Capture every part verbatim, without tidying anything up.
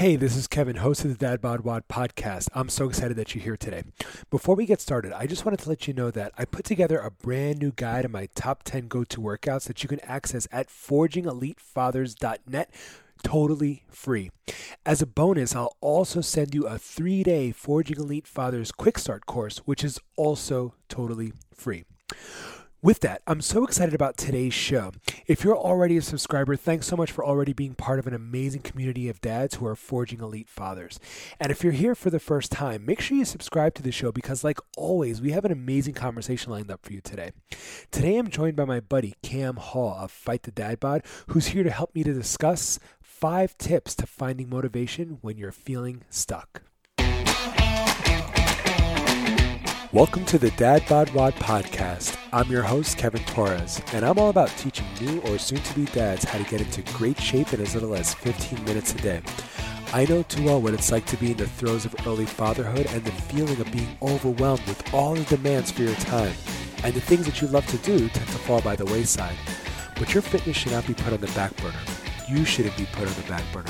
Hey, this is Kevin, host of the DadBodWod podcast. I'm so excited that you're here today. Before we get started, I just wanted to let you know that I put together a brand new guide of my top ten go-to workouts that you can access at forging elite fathers dot net. Totally free. As a bonus, I'll also send you a three-day Forging Elite Fathers Quick Start course, which is also totally free. With that, I'm so excited about today's show. If you're already a subscriber, thanks so much for already being part of an amazing community of dads who are forging elite fathers. And if you're here for the first time, make sure you subscribe to the show because, like always, we have an amazing conversation lined up for you today. Today, I'm joined by my buddy, Cam Hall of Fight the Dad Bod, who's here to help me to discuss five tips to finding motivation when you're feeling stuck. Welcome to the Dad Bod Wod podcast. I'm your host, Kevin Torres, and I'm all about teaching new or soon-to-be dads how to get into great shape in as little as fifteen minutes a day. I know too well what it's like to be in the throes of early fatherhood and the feeling of being overwhelmed with all the demands for your time, and the things that you love to do tend to fall by the wayside. But your fitness should not be put on the back burner. You shouldn't be put on the back burner.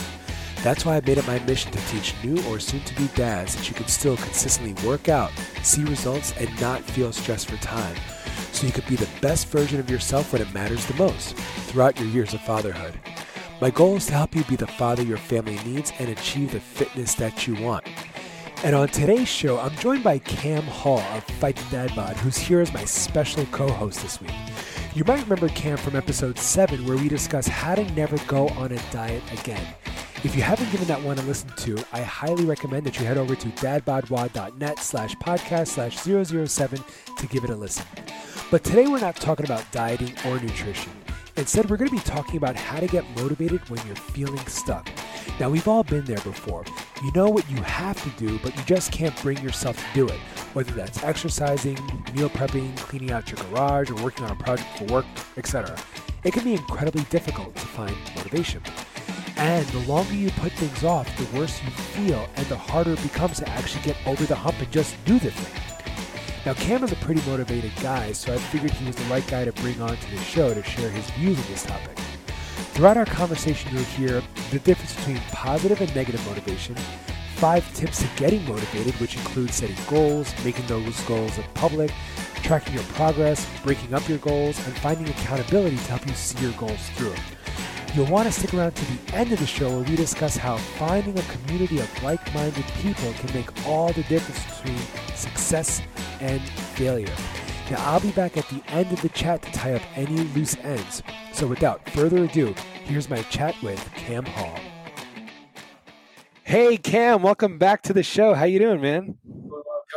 That's why I made it my mission to teach new or soon-to-be dads that you can still consistently work out, see results, and not feel stressed for time, so you can be the best version of yourself when it matters the most throughout your years of fatherhood. My goal is to help you be the father your family needs and achieve the fitness that you want. And on today's show, I'm joined by Cam Hall of Fight the Dad Mod, who's here as my special co-host this week. You might remember Cam from episode seven, where we discuss how to never go on a diet again. If you haven't given that one a listen to, I highly recommend that you head over to dadbodwod.net slash podcast slash 007 to give it a listen. But today we're not talking about dieting or nutrition. Instead, we're going to be talking about how to get motivated when you're feeling stuck. Now, we've all been there before. You know what you have to do, but you just can't bring yourself to do it, whether that's exercising, meal prepping, cleaning out your garage, or working on a project for work, et cetera. It can be incredibly difficult to find motivation. And the longer you put things off, the worse you feel, and the harder it becomes to actually get over the hump and just do the thing. Now, Cam is a pretty motivated guy, so I figured he was the right guy to bring on to the show to share his views on this topic. Throughout our conversation, you'll hear the difference between positive and negative motivation, five tips to getting motivated, which include setting goals, making those goals in public, tracking your progress, breaking up your goals, and finding accountability to help you see your goals through. You'll want to stick around to the end of the show where we discuss how finding a community of like-minded people can make all the difference between success and failure. Now, I'll be back at the end of the chat to tie up any loose ends. So without further ado, here's my chat with Cam Hall. Hey, Cam, welcome back to the show. How you doing, man?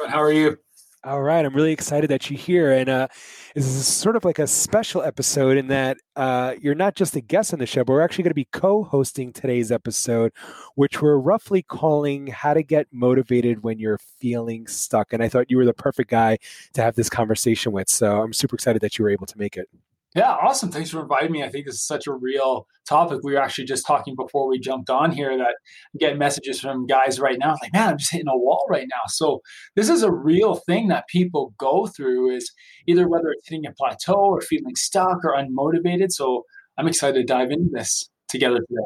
How are you? All right. I'm really excited that you're here. And uh, this is sort of like a special episode in that uh, you're not just a guest on the show, but we're actually going to be co-hosting today's episode, which we're roughly calling How to Get Motivated When You're Feeling Stuck. And I thought you were the perfect guy to have this conversation with. So I'm super excited that you were able to make it. Yeah. Awesome. Thanks for inviting me. I think this is such a real topic. We were actually just talking before we jumped on here that I'm getting messages from guys right now. Like, man, I'm just hitting a wall right now. So this is a real thing that people go through, is either whether it's hitting a plateau or feeling stuck or unmotivated. So I'm excited to dive into this together today.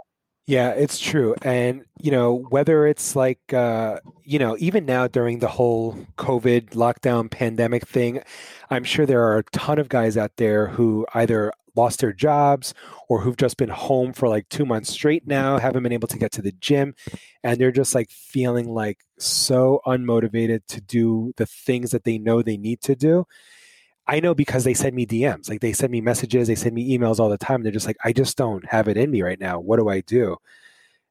Yeah, it's true. And, you know, whether it's like, uh, you know, even now during the whole COVID lockdown pandemic thing, I'm sure there are a ton of guys out there who either lost their jobs or who've just been home for like two months straight now, haven't been able to get to the gym. And they're just like feeling like so unmotivated to do the things that they know they need to do. I know because they send me D Ms, like they send me messages, they send me emails all the time. They're just like, I just don't have it in me right now. What do I do?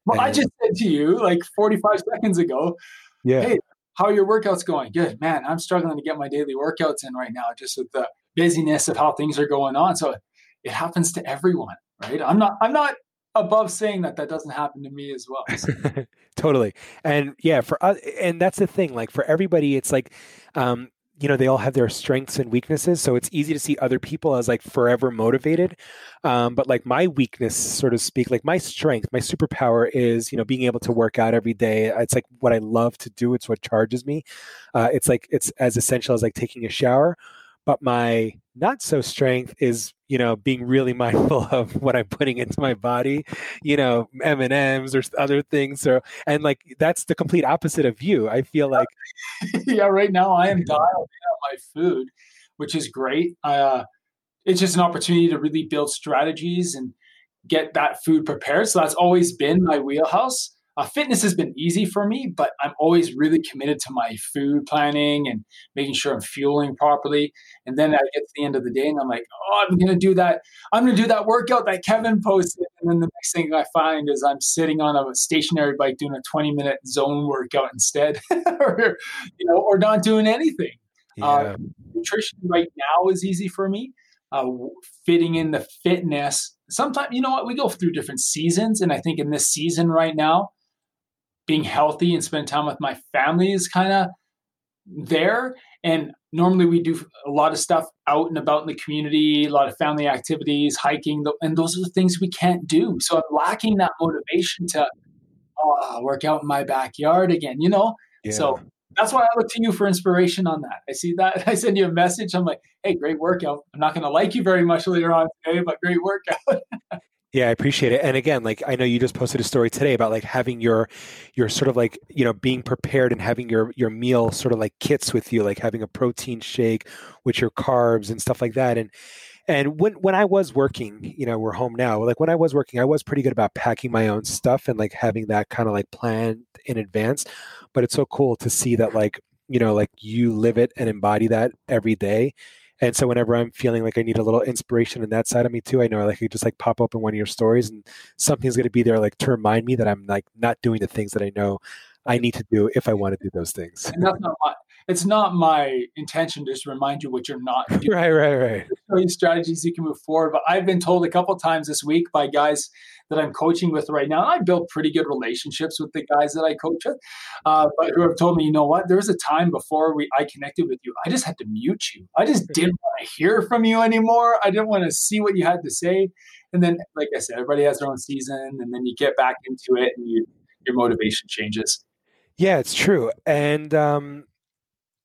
Well, and I just said to you like forty-five seconds ago, yeah. Hey, how are your workouts going? Good, man. I'm struggling to get my daily workouts in right now, just with the busyness of how things are going on. So it happens to everyone, right? I'm not, I'm not above saying that that doesn't happen to me as well. So. Totally. And yeah, for us, and that's the thing, like for everybody, it's like, um, you know, they all have their strengths and weaknesses. So it's easy to see other people as like forever motivated. Um, but like my weakness, so to speak, like my strength, my superpower is, you know, being able to work out every day. It's like what I love to do. It's what charges me. Uh, it's like, it's as essential as like taking a shower. But my not so strength is, you know, being really mindful of what I'm putting into my body, you know, M and M's or other things. So, and like, that's the complete opposite of you. I feel like. Yeah, right now I am dialed in on my food, which is great. Uh, it's just an opportunity to really build strategies and get that food prepared. So that's always been my wheelhouse. Uh, fitness has been easy for me, but I'm always really committed to my food planning and making sure I'm fueling properly. And then I get to the end of the day and I'm like, oh, I'm going to do that. I'm going to do that workout that Kevin posted. And then the next thing I find is I'm sitting on a stationary bike doing a twenty minute zone workout instead, or, you know, or not doing anything. Yeah. Uh, nutrition right now is easy for me. Uh, fitting in the fitness. Sometimes, you know what, we go through different seasons. And I think in this season right now, being healthy and spend time with my family is kind of there. And normally we do a lot of stuff out and about in the community, a lot of family activities, hiking, and those are the things we can't do. So I'm lacking that motivation to oh, work out in my backyard again, you know? Yeah. So that's why I look to you for inspiration on that. I see that. I send you a message. I'm like, hey, great workout. I'm not going to like you very much later on today, but great workout. Yeah, I appreciate it. And again, like, I know you just posted a story today about like having your, your sort of like, you know, being prepared and having your, your meal sort of like kits with you, like having a protein shake with your carbs and stuff like that. And, and when, when I was working, you know, we're home now, like when I was working, I was pretty good about packing my own stuff and like having that kind of like planned in advance, but it's so cool to see that, like, you know, like you live it and embody that every day. And so whenever I'm feeling like I need a little inspiration in that side of me too, I know like you just like pop open one of your stories and something's going to be there like to remind me that I'm like not doing the things that I know I need to do if I want to do those things. And that's not my, it's not my intention to just remind you what you're not doing. Right, right, right. There's strategies you can move forward. But I've been told a couple of times this week by guys that I'm coaching with right now. And I build pretty good relationships with the guys that I coach with. Uh, but who have told me, you know what? There was a time before we I connected with you, I just had to mute you. I just didn't want to hear from you anymore. I didn't want to see what you had to say. And then, like I said, everybody has their own season. And then you get back into it and you, your motivation changes. Yeah, it's true. And um,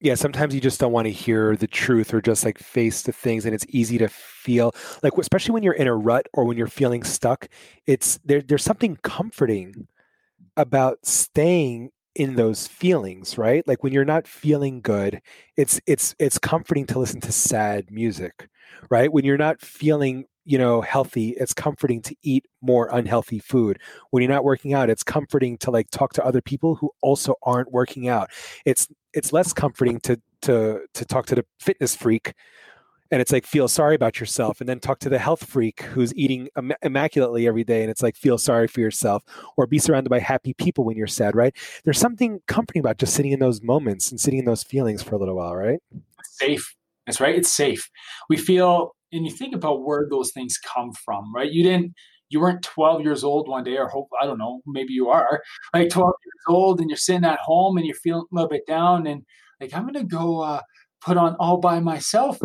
yeah, sometimes you just don't want to hear the truth or just like face the things. And it's easy to feel like, especially when you're in a rut or when you're feeling stuck, it's there. There's something comforting about staying in those feelings, right? Like when you're not feeling good, it's, it's, it's comforting to listen to sad music, right? When you're not feeling, you know, healthy, it's comforting to eat more unhealthy food. When you're not working out, it's comforting to like talk to other people who also aren't working out. It's, it's less comforting to, to, to talk to the fitness freak and it's like, feel sorry about yourself, and then talk to the health freak who's eating imm- immaculately every day. And it's like, feel sorry for yourself, or be surrounded by happy people when you're sad, right? There's something comforting about just sitting in those moments and sitting in those feelings for a little while, right? It's safe. That's right. It's safe. We feel, and you think about where those things come from, right? You didn't, you weren't twelve years old one day, or hope, I don't know, maybe you are like twelve years old and you're sitting at home and you're feeling a little bit down and like, I'm going to go uh, put on All By Myself.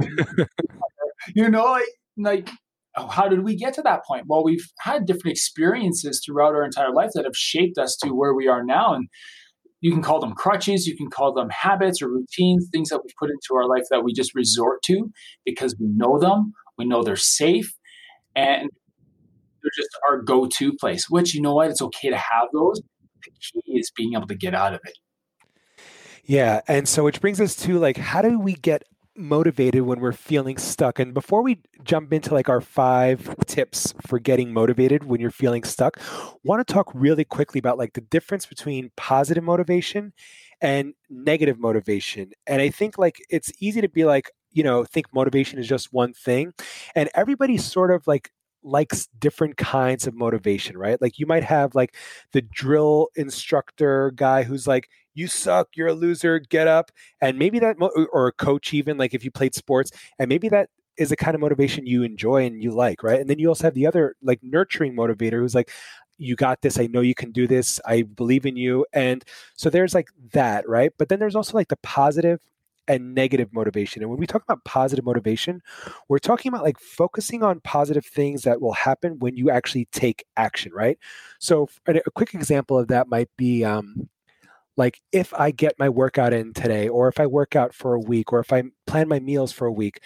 You know, like, like, oh, how did we get to that point? Well, we've had different experiences throughout our entire life that have shaped us to where we are now. And you can call them crutches, you can call them habits or routines, things that we put into our life that we just resort to because we know them, we know they're safe, and they're just our go-to place, which, you know what, it's okay to have those. The key is being able to get out of it. Yeah, and so which brings us to like, how do we get motivated when we're feeling stuck? And before we jump into like our five tips for getting motivated when you're feeling stuck, I want to talk really quickly about like the difference between positive motivation and negative motivation. And I think like it's easy to be like, you know, think motivation is just one thing, and everybody sort of like likes different kinds of motivation, right? Like you might have like the drill instructor guy who's like, you suck, you're a loser, get up. And maybe that, or a coach even, like if you played sports, and maybe that is the kind of motivation you enjoy and you like, right? And then you also have the other like nurturing motivator who's like, you got this, I know you can do this, I believe in you. And so there's like that, right? But then there's also like the positive and negative motivation. And when we talk about positive motivation, we're talking about like focusing on positive things that will happen when you actually take action, right? So a quick example of that might be um, like if I get my workout in today, or if I work out for a week, or if I plan my meals for a week,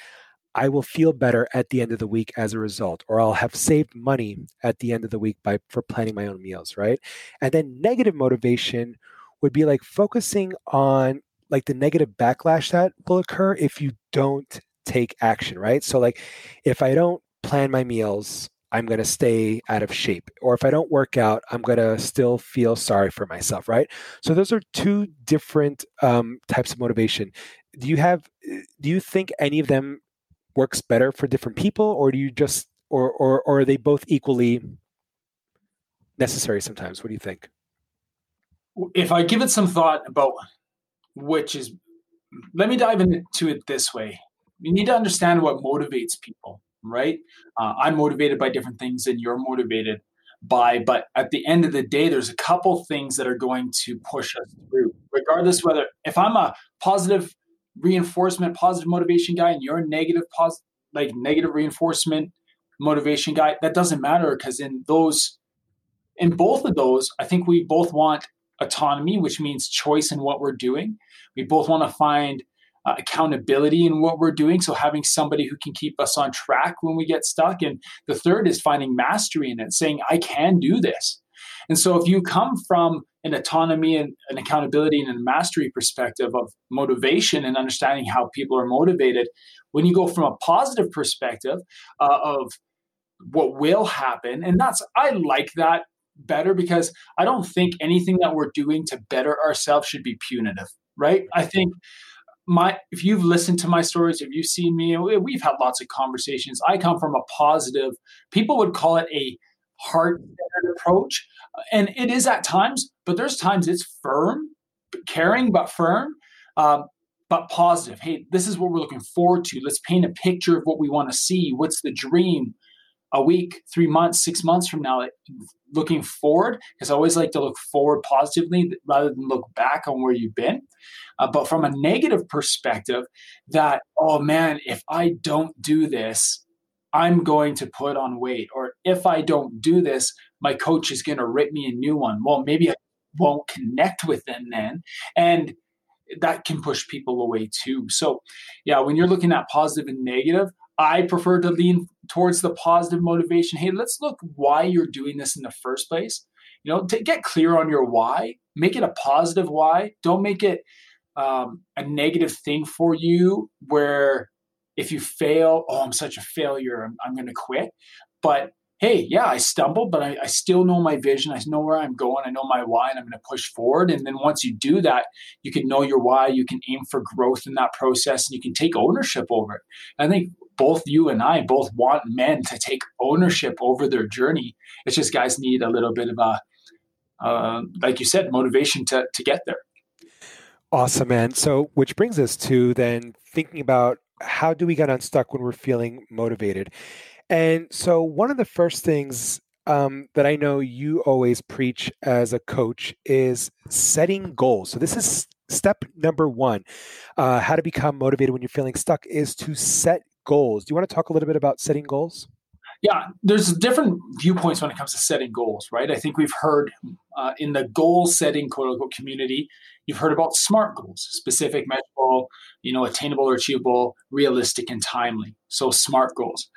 I will feel better at the end of the week as a result, or I'll have saved money at the end of the week by for planning my own meals, right? And then negative motivation would be like focusing on like the negative backlash that will occur if you don't take action, right? So like if I don't plan my meals, I'm going to stay out of shape. Or if I don't work out, I'm going to still feel sorry for myself, right? So those are two different um, types of motivation. Do you have, do you think any of them works better for different people, or do you just, or, or, or are they both equally necessary sometimes? What do you think? If I give it some thought about which is, let me dive into it this way. You need to understand what motivates people, right? Uh, I'm motivated by different things than you're motivated by, but at the end of the day, there's a couple things that are going to push us through, regardless whether, if I'm a positive reinforcement, positive motivation guy, and you're a negative, pos- like negative reinforcement motivation guy, that doesn't matter, because in those, in both of those, I think we both want autonomy, which means choice in what we're doing. We both want to find Uh, accountability in what we're doing. So having somebody who can keep us on track when we get stuck. And the third is finding mastery in it, saying, I can do this. And so if you come from an autonomy and an accountability and a mastery perspective of motivation and understanding how people are motivated, when you go from a positive perspective uh, of what will happen, and that's, I like that better, because I don't think anything that we're doing to better ourselves should be punitive, right? I think My, if you've listened to my stories, if you've seen me, we've had lots of conversations. I come from a positive, people would call it a heart-centered approach. And it is at times, but there's times it's firm, caring, but firm, um, but positive. Hey, this is what we're looking forward to. Let's paint a picture of what we want to see. What's the dream a week, three months, six months from now? Like, looking forward, because I always like to look forward positively rather than look back on where you've been. Uh, but from a negative perspective, that, oh man, if I don't do this, I'm going to put on weight. Or if I don't do this, my coach is going to rip me a new one. Well, maybe I won't connect with them then. And that can push people away too. So yeah, when you're looking at positive and negative, I prefer to lean towards the positive motivation. Hey, let's look why you're doing this in the first place. You know, to get clear on your why, make it a positive why. Don't make it um, a negative thing for you where if you fail, oh, I'm such a failure, I'm, I'm going to quit. But hey, yeah, I stumbled, but I, I still know my vision. I know where I'm going. I know my why, and I'm going to push forward. And then once you do that, you can know your why. You can aim for growth in that process, and you can take ownership over it. I think both you and I both want men to take ownership over their journey. It's just guys need a little bit of a, uh, like you said, motivation to to get there. Awesome, man. So which brings us to then thinking about how do we get unstuck when we're feeling motivated? And so one of the first things um, that I know you always preach as a coach is setting goals. So this is step number one, uh, how to become motivated when you're feeling stuck is to set goals. Do you want to talk a little bit about setting goals? Yeah, there's different viewpoints when it comes to setting goals, right? I think we've heard uh, in the goal setting, quote unquote, community, you've heard about SMART goals: specific, measurable, you know, attainable or achievable, realistic, and timely. So SMART goals.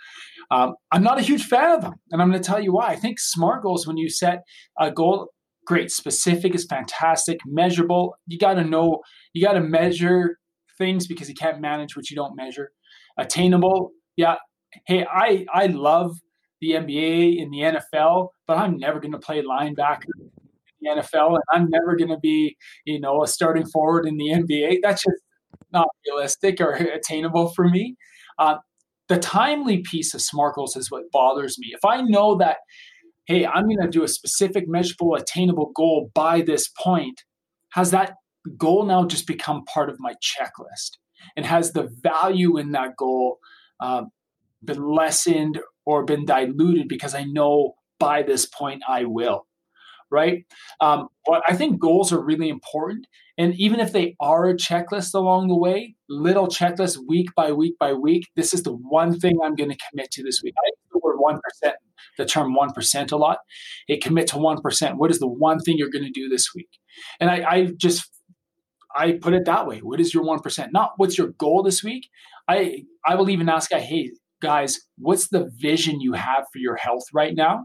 Um, I'm not a huge fan of them, and I'm going to tell you why. I think SMART goals, when you set a goal, great, specific is fantastic, measurable. You got to know, you got to measure things because you can't manage what you don't measure. Attainable, yeah. Hey, I, I love the N B A and the N F L, but I'm never going to play linebacker in the N F L, and I'm never going to be, you know, a starting forward in the N B A. That's just not realistic or attainable for me. Uh, the timely piece of SMART goals is what bothers me. If I know that, hey, I'm going to do a specific, measurable, attainable goal by this point, has that goal now just become part of my checklist? And has the value in that goal uh, been lessened or been diluted because I know by this point I will, right? Um, but I think goals are really important. And even if they are a checklist along the way, little checklist week by week by week, this is the one thing I'm going to commit to this week. I use the word one percent the term one percent a lot. It commit to one percent. What is the one thing you're going to do this week? And I, I just, I put it that way. What is your one percent? Not what's your goal this week. I, I will even ask, I hey, guys, what's the vision you have for your health right now?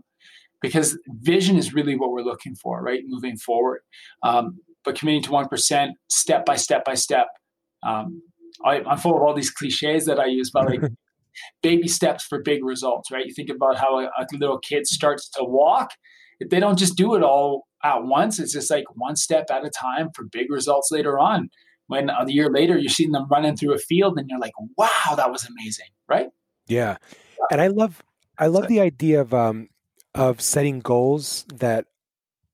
Because vision is really what we're looking for, right? Moving forward. Um, but committing to one percent, step by step by step. Um, I, I'm full of all these cliches that I use, but like baby steps for big results, right? You think about how a, a little kid starts to walk. If they don't just do it all at once, it's just like one step at a time for big results later on. When a year later, you're seeing them running through a field and you're like, wow, that was amazing, right? Yeah. And I love, I love the idea of, um, of setting goals that,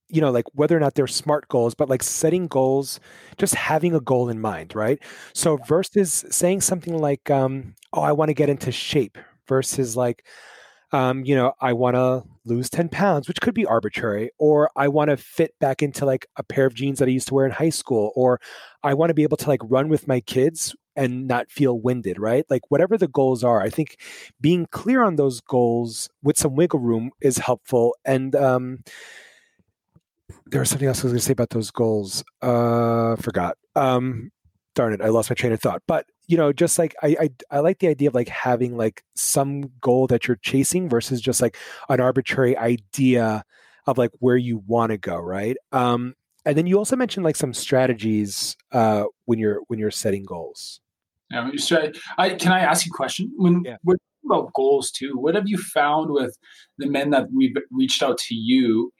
you know, like whether or not they're smart goals, but like setting goals, just having a goal in mind, right? So versus saying something like, um, oh, I want to get into shape versus like, um, you know, I want to lose ten pounds, which could be arbitrary, or I want to fit back into like a pair of jeans that I used to wear in high school, or I want to be able to like run with my kids and not feel winded, right? Like whatever the goals are, I think being clear on those goals with some wiggle room is helpful. And um, there was something else I was going to say about those goals. Uh, forgot. Um, darn it. I lost my train of thought. But, you know, just like, I, I, I like the idea of like having like some goal that you're chasing versus just like an arbitrary idea of like where you want to go. Right. Um, and then you also mentioned like some strategies uh, when you're, when you're setting goals. Yeah, I, can I ask you a question? When yeah. we're talking about goals too, what have you found with the men that we've reached out to you?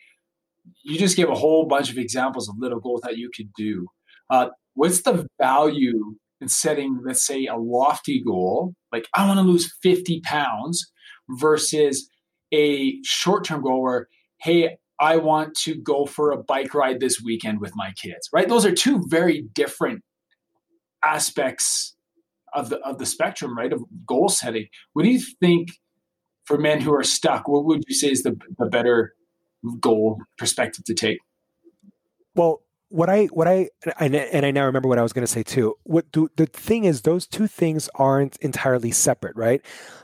You just gave a whole bunch of examples of little goals that you could do. Uh, what's the value in setting, let's say, a lofty goal, like I want to lose fifty pounds, versus a short-term goal where, hey, I want to go for a bike ride this weekend with my kids, right? Those are two very different aspects of the of the spectrum, right, of goal setting. What do you think for men who are stuck, what would you say is the, the better goal perspective to take? Well, what I, what I, and, and I now remember what I was going to say too. What do, the thing is, those two things aren't entirely separate, right?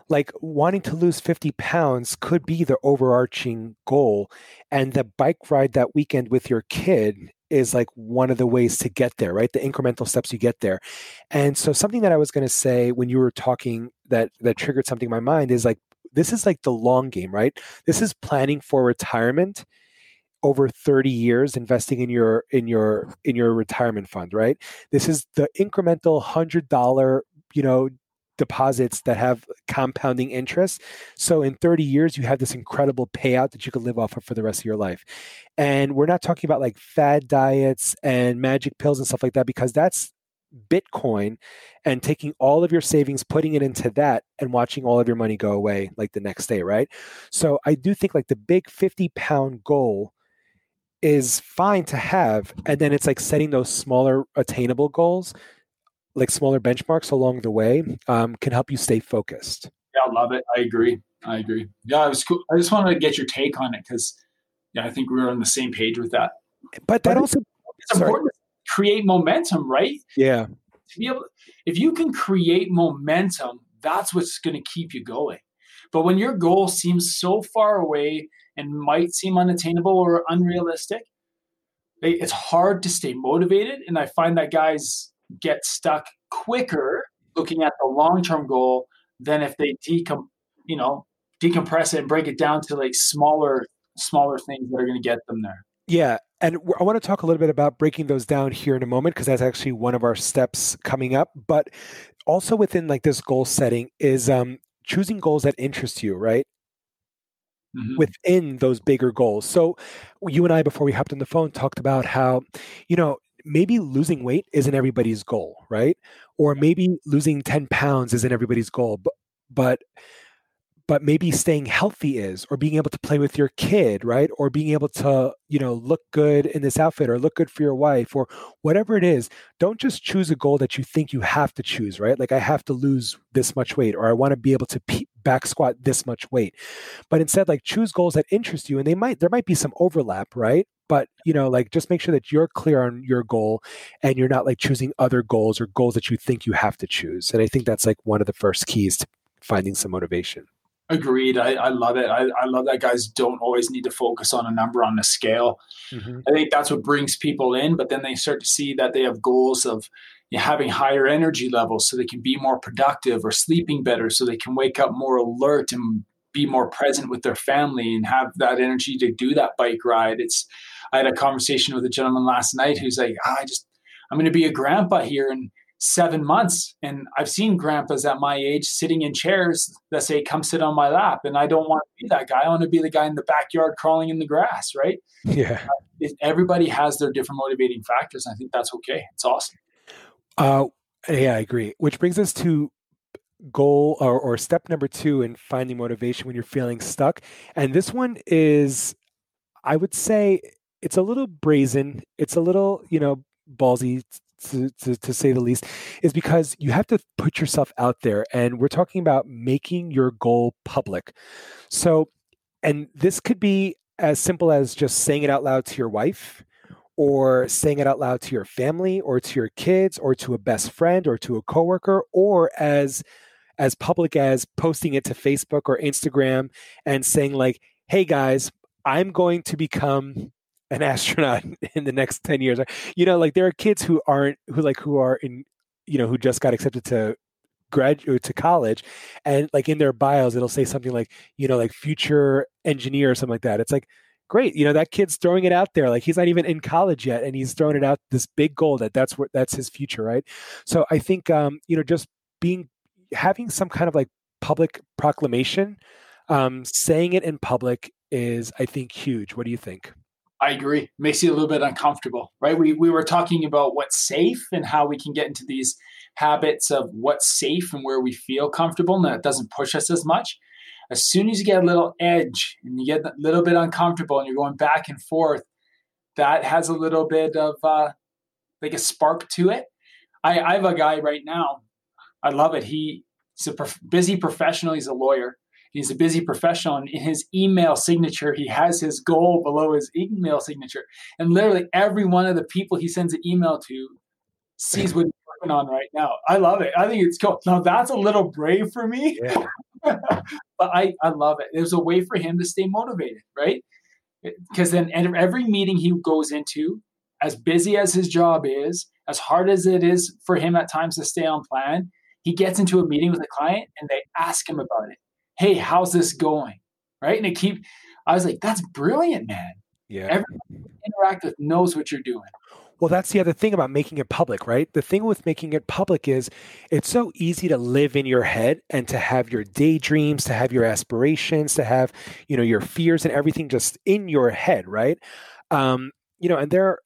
Like wanting to lose fifty pounds could be the overarching goal. And the bike ride that weekend with your kid is like one of the ways to get there, right? The incremental steps you get there. And so something that I was going to say when you were talking that, that triggered something in my mind is like, this is like the long game, right? This is planning for retirement over thirty years, investing in your in your in your retirement fund, right? This is the incremental one hundred dollars, you know, deposits that have compounding interest. So in thirty years, you have this incredible payout that you can live off of for the rest of your life. And we're not talking about like fad diets and magic pills and stuff like that, because that's Bitcoin and taking all of your savings, putting it into that and watching all of your money go away like the next day, right? So I do think like the big fifty pound goal is fine to have. And then it's like setting those smaller attainable goals, like smaller benchmarks along the way, um, can help you stay focused. Yeah, I love it. I agree. I agree. Yeah, it was cool. I just wanted to get your take on it because yeah, I think we were on the same page with that. But that but also it's important. Sorry. Create momentum, right? Yeah. To be able, if you can create momentum, that's what's going to keep you going. But when your goal seems so far away and might seem unattainable or unrealistic, it's hard to stay motivated. And I find that guys get stuck quicker looking at the long-term goal than if they decom, you know, decompress it and break it down to like smaller, smaller things that are going to get them there. Yeah. And I want to talk a little bit about breaking those down here in a moment, because that's actually one of our steps coming up. But also within like this goal setting is um, choosing goals that interest you, right? Mm-hmm. Within those bigger goals. So you and I, before we hopped on the phone, talked about how, you know, maybe losing weight isn't everybody's goal, right? Or maybe losing ten pounds isn't everybody's goal, but, but but maybe staying healthy is, or being able to play with your kid, right? Or being able to, you know, look good in this outfit, or look good for your wife, or whatever it is. Don't just choose a goal that you think you have to choose, right? Like I have to lose this much weight, or I want to be able to pe- back squat this much weight. But instead, like choose goals that interest you, and they might, there might be some overlap, right? But, you know, like just make sure that you're clear on your goal and you're not like choosing other goals or goals that you think you have to choose. And I think that's like one of the first keys to finding some motivation. Agreed. I, I love it. I, I love that guys don't always need to focus on a number on a scale. Mm-hmm. I think that's what brings people in, but then they start to see that they have goals of having higher energy levels so they can be more productive, or sleeping better so they can wake up more alert and be more present with their family and have that energy to do that bike ride. It's, I had a conversation with a gentleman last night who's like, ah, I just, I'm going to be a grandpa here in seven months. And I've seen grandpas at my age sitting in chairs that say, come sit on my lap. And I don't want to be that guy. I want to be the guy in the backyard crawling in the grass. Right. Yeah. Uh, everybody has their different motivating factors. And I think that's okay. It's awesome. Uh, yeah, I agree. Which brings us to goal or, or step number two in finding motivation when you're feeling stuck. And this one is, I would say, it's a little brazen. It's a little, you know, ballsy, to, to, to say the least, is because you have to put yourself out there. And we're talking about making your goal public. So, and this could be as simple as just saying it out loud to your wife, or saying it out loud to your family, or to your kids, or to a best friend, or to a coworker, or as as public as posting it to Facebook or Instagram and saying like, hey guys, I'm going to become an astronaut in the next ten years. You know, like there are kids who aren't, who like, who are in, you know, who just got accepted to graduate to college. And like in their bios, it'll say something like, you know, like future engineer or something like that. It's like, great. You know, that kid's throwing it out there. Like he's not even in college yet. And he's throwing it out, this big goal that that's what, that's his future. Right. So I think, um, you know, just being, having some kind of like public proclamation, um, saying it in public is, I think, huge. What do you think? I agree. Makes you a little bit uncomfortable, right? We we were talking about what's safe and how we can get into these habits of what's safe and where we feel comfortable and that it doesn't push us as much. As soon as you get a little edge and you get a little bit uncomfortable and you're going back and forth, that has a little bit of uh, like a spark to it. I, I have a guy right now. I love it. He, he's a prof- busy professional. He's a lawyer. He's a busy professional, and in his email signature, he has his goal below his email signature. And literally every one of the people he sends an email to sees what he's working on right now. I love it. I think it's cool. Now, that's a little brave for me, yeah. But I, I love it. There's a way for him to stay motivated, right? Because then every meeting he goes into, as busy as his job is, as hard as it is for him at times to stay on plan, he gets into a meeting with a client, and they ask him about it. Hey, how's this going? Right. And it keep, I was like, that's brilliant, man. Yeah. Everyone you interact with knows what you're doing. Well, that's the other thing about making it public, right? The thing with making it public is it's so easy to live in your head and to have your daydreams, to have your aspirations, to have, you know, your fears and everything just in your head. Right. Um, you know, and there,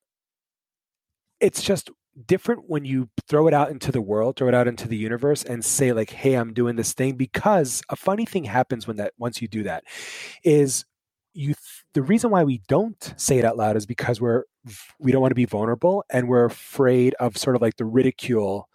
it's just different when you throw it out into the world, throw it out into the universe and say like, hey, I'm doing this thing, because a funny thing happens when that, once you do that is you, th- the reason why we don't say it out loud is because we're, we don't want to be vulnerable and we're afraid of sort of like the ridicule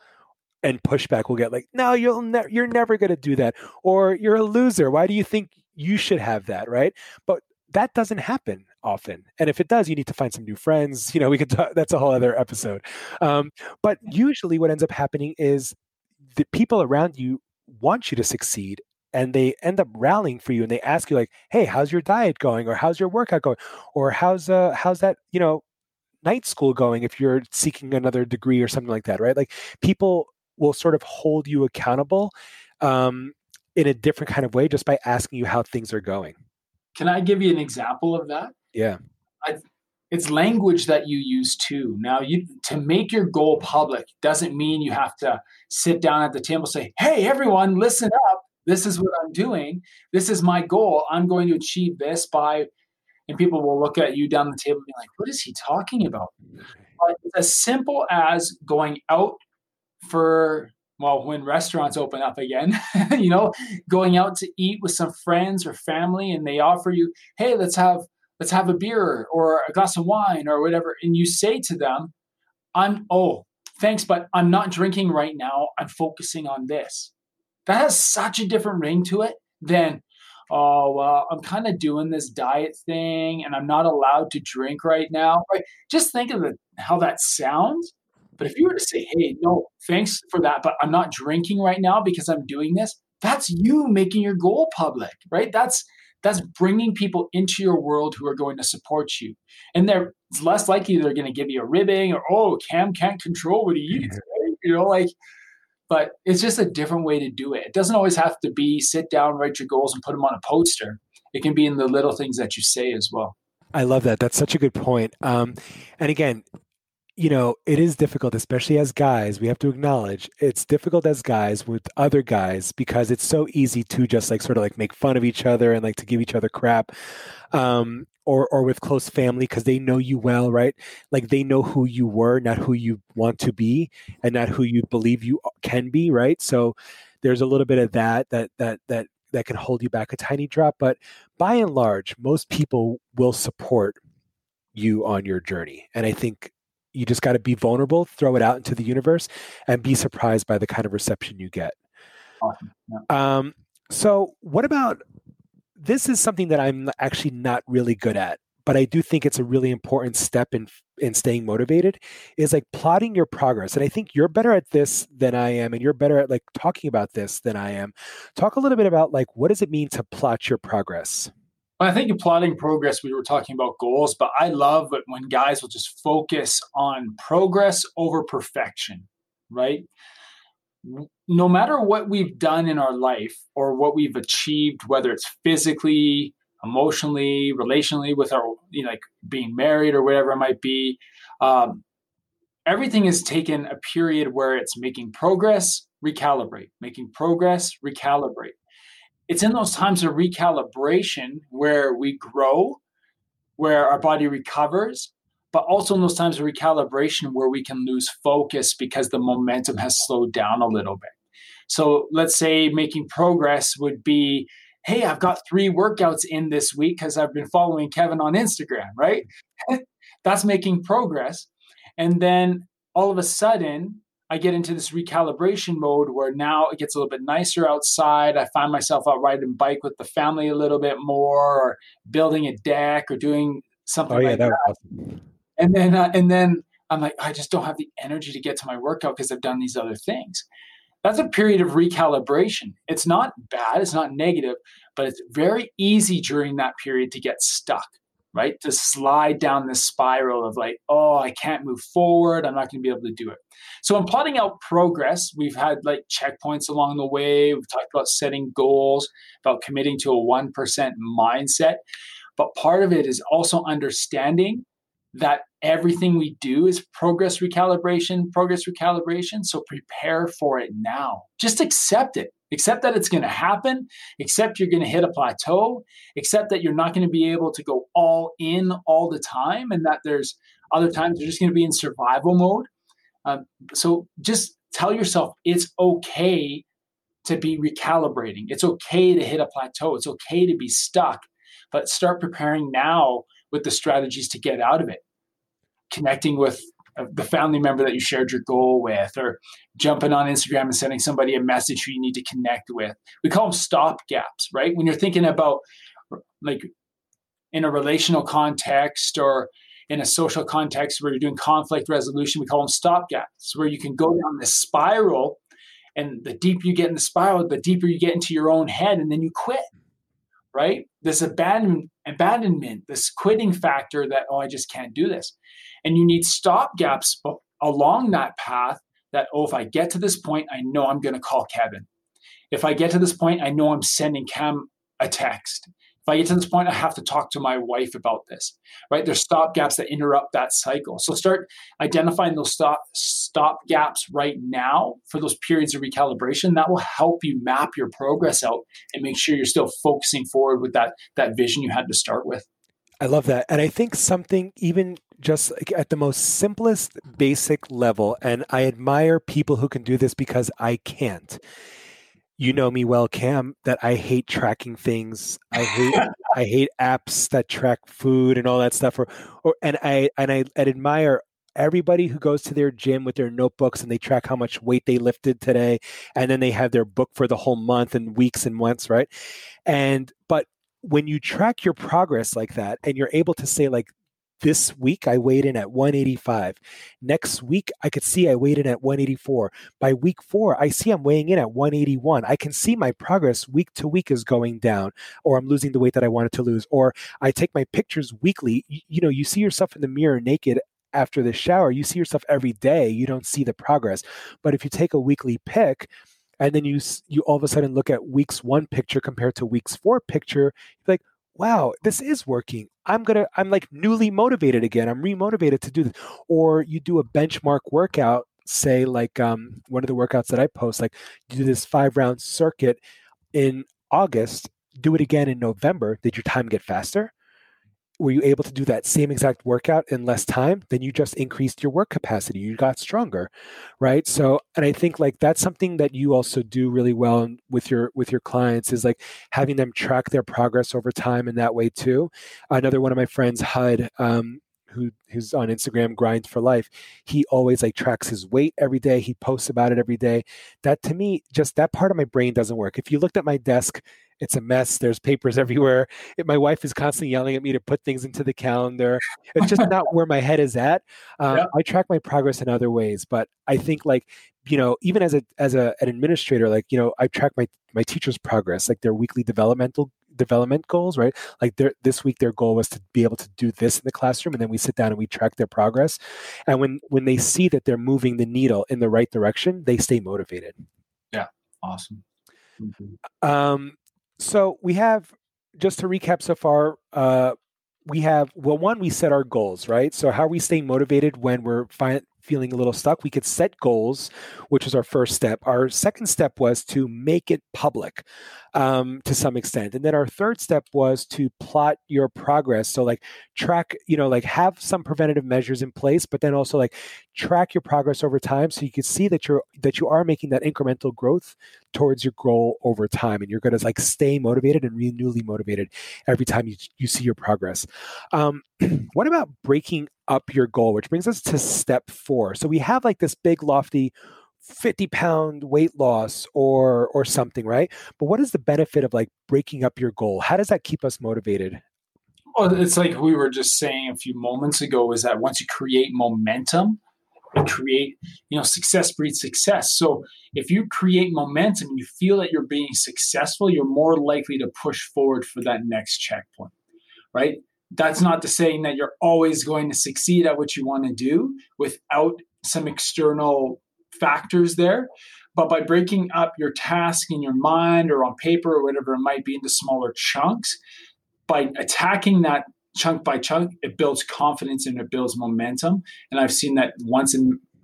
and pushback we'll get, like, no, you'll never, you're never going to do that. Or you're a loser. Why do you think you should have that? Right. But that doesn't happen often. And if it does, you need to find some new friends. You know, we could talk, that's a whole other episode. Um, but usually what ends up happening is the people around you want you to succeed and they end up rallying for you. And they ask you like, hey, how's your diet going? Or how's your workout going? Or how's, uh, how's that, you know, night school going if you're seeking another degree or something like that, right? Like people will sort of hold you accountable um, in a different kind of way just by asking you how things are going. Can I give you an example of that? Yeah. I, it's language that you use too. Now, you to make your goal public doesn't mean you have to sit down at the table and say, hey, everyone, listen up. This is what I'm doing. This is my goal. I'm going to achieve this by, and people will look at you down the table and be like, what is he talking about? But it's as simple as going out for, well, when restaurants open up again, you know, going out to eat with some friends or family and they offer you, hey, let's have let's have a beer or a glass of wine or whatever. And you say to them, I'm, oh, thanks, but I'm not drinking right now. I'm focusing on this. That has such a different ring to it than, oh, well, I'm kind of doing this diet thing and I'm not allowed to drink right now. Right? Just think of the, how that sounds. But if you were to say, hey, no, thanks for that, but I'm not drinking right now because I'm doing this, that's you making your goal public, right? That's that's bringing people into your world who are going to support you. And they're it's less likely they're going to give you a ribbing or, oh, Cam can't control what he eats, right? You know, like, but it's just a different way to do it. It doesn't always have to be sit down, write your goals and put them on a poster. It can be in the little things that you say as well. I love that. That's such a good point. Um, and again, you know, it is difficult, especially as guys, we have to acknowledge it's difficult as guys with other guys because it's so easy to just like sort of like make fun of each other and like to give each other crap um, or or with close family because they know you well, right? Like they know who you were, not who you want to be and not who you believe you can be, right? So there's a little bit of that, that, that, that, that can hold you back a tiny drop, but by and large, most people will support you on your journey. And I think you just got to be vulnerable, throw it out into the universe, and be surprised by the kind of reception you get. Awesome. Yeah. Um, so what about, this is something that I'm actually not really good at, but I do think it's a really important step in in staying motivated, is like plotting your progress. And I think you're better at this than I am, and you're better at like talking about this than I am. Talk a little bit about like, what does it mean to plot your progress? I think in plotting progress, we were talking about goals, but I love it when guys will just focus on progress over perfection, right? No matter what we've done in our life or what we've achieved, whether it's physically, emotionally, relationally, with our, you know, like being married or whatever it might be, um, everything has taken a period where it's making progress, recalibrate, making progress, recalibrate. It's in those times of recalibration where we grow, where our body recovers, but also in those times of recalibration where we can lose focus because the momentum has slowed down a little bit. So let's say making progress would be, hey, I've got three workouts in this week because I've been following Kevin on Instagram, right? That's making progress. And then all of a sudden, I get into this recalibration mode where now it gets a little bit nicer outside. I find myself out riding bike with the family a little bit more, or building a deck, or doing something oh, yeah, like that. that. Awesome. And then, uh, and then I'm like, I just don't have the energy to get to my workout because I've done these other things. That's a period of recalibration. It's not bad. It's not negative, but it's very easy during that period to get stuck, right? To slide down this spiral of like, oh, I can't move forward. I'm not going to be able to do it. So in plotting out progress, we've had like checkpoints along the way. We've talked about setting goals, about committing to a one percent mindset. But part of it is also understanding that everything we do is progress recalibration, progress recalibration. So prepare for it now. Just accept it. Accept that it's going to happen, accept you're going to hit a plateau, accept that you're not going to be able to go all in all the time, and that there's other times you're just going to be in survival mode. Um, so just tell yourself it's okay to be recalibrating. It's okay to hit a plateau. It's okay to be stuck, but start preparing now with the strategies to get out of it. Connecting with the family member that you shared your goal with, or jumping on Instagram and sending somebody a message who you need to connect with. We call them stop gaps, right? When you're thinking about like in a relational context or in a social context where you're doing conflict resolution, we call them stop gaps, where you can go down this spiral, and the deeper you get in the spiral, the deeper you get into your own head, and then you quit, right? This abandon, abandonment, this quitting factor that, oh, I just can't do this. And you need stop gaps along that path that, oh, if I get to this point, I know I'm going to call Kevin. If I get to this point, I know I'm sending Cam a text. If I get to this point, I have to talk to my wife about this, right? There's stop gaps that interrupt that cycle. So start identifying those stop, stop gaps right now for those periods of recalibration. That will help you map your progress out and make sure you're still focusing forward with that, that vision you had to start with. I love that. And I think something even just like at the most simplest basic level, and I admire people who can do this because I can't. You know me well, Cam, that I hate tracking things. I hate I hate apps that track food and all that stuff. Or, or and I and I I'd admire everybody who goes to their gym with their notebooks and they track how much weight they lifted today, and then they have their book for the whole month and weeks and months, right? And but when you track your progress like that and you're able to say like, This week, I weighed in at one eighty-five. Next week, I could see I weighed in at one eighty-four. By week four, I see I'm weighing in at one eighty-one. I can see my progress week to week is going down, or I'm losing the weight that I wanted to lose, or I take my pictures weekly. You, you know, you see yourself in the mirror naked after the shower. You see yourself every day. You don't see the progress. But if you take a weekly pic, and then you you all of a sudden look at week's one picture compared to week's four picture, you're like, wow, this is working. I'm gonna, I'm like newly motivated again. I'm re-motivated to do this. Or you do a benchmark workout, say like um, one of the workouts that I post, like you do this five round circuit in August, do it again in November. Did your time get faster? Were you able to do that same exact workout in less time? Then you just increased your work capacity. You got stronger, right? So, and I think like that's something that you also do really well with your with your clients is like having them track their progress over time in that way too. Another one of my friends, Hud, um, who who's on Instagram, Grind for Life, he always like tracks his weight every day. He posts about it every day. That to me, just that part of my brain doesn't work. If you looked at my desk, it's a mess. There's papers everywhere. It, my wife is constantly yelling at me to put things into the calendar. It's just not where my head is at. Um, yeah. I track my progress in other ways, but I think like, you know, even as a as a, an administrator, like, you know, I track my my teachers' progress, like their weekly developmental development goals, right? Like their, this week, their goal was to be able to do this in the classroom. And then we sit down and we track their progress. And when when they see that they're moving the needle in the right direction, they stay motivated. Yeah. Awesome. Mm-hmm. Um. So we have, just to recap so far, uh, we have, well, one, we set our goals, right? So how are we staying motivated when we're fi- feeling a little stuck? We could set goals, which was our first step. Our second step was to make it public um, to some extent. And then our third step was to plot your progress. So like track, you know, like have some preventative measures in place, but then also like track your progress over time so you can see that you're that you are making that incremental growth towards your goal over time, and you're going to like stay motivated and really newly motivated every time you you see your progress. Um, what about breaking up your goal, which brings us to step four? So we have like this big lofty fifty pound weight loss or or something, right? But what is the benefit of like breaking up your goal? How does that keep us motivated? Well, it's like we were just saying a few moments ago, is that once you create momentum, and create, you know, success breeds success. So if you create momentum and you feel that you're being successful, you're more likely to push forward for that next checkpoint, right? That's not to say that you're always going to succeed at what you want to do without some external factors there. But by breaking up your task in your mind or on paper or whatever it might be into smaller chunks, by attacking that chunk by chunk, it builds confidence and it builds momentum. And I've seen that once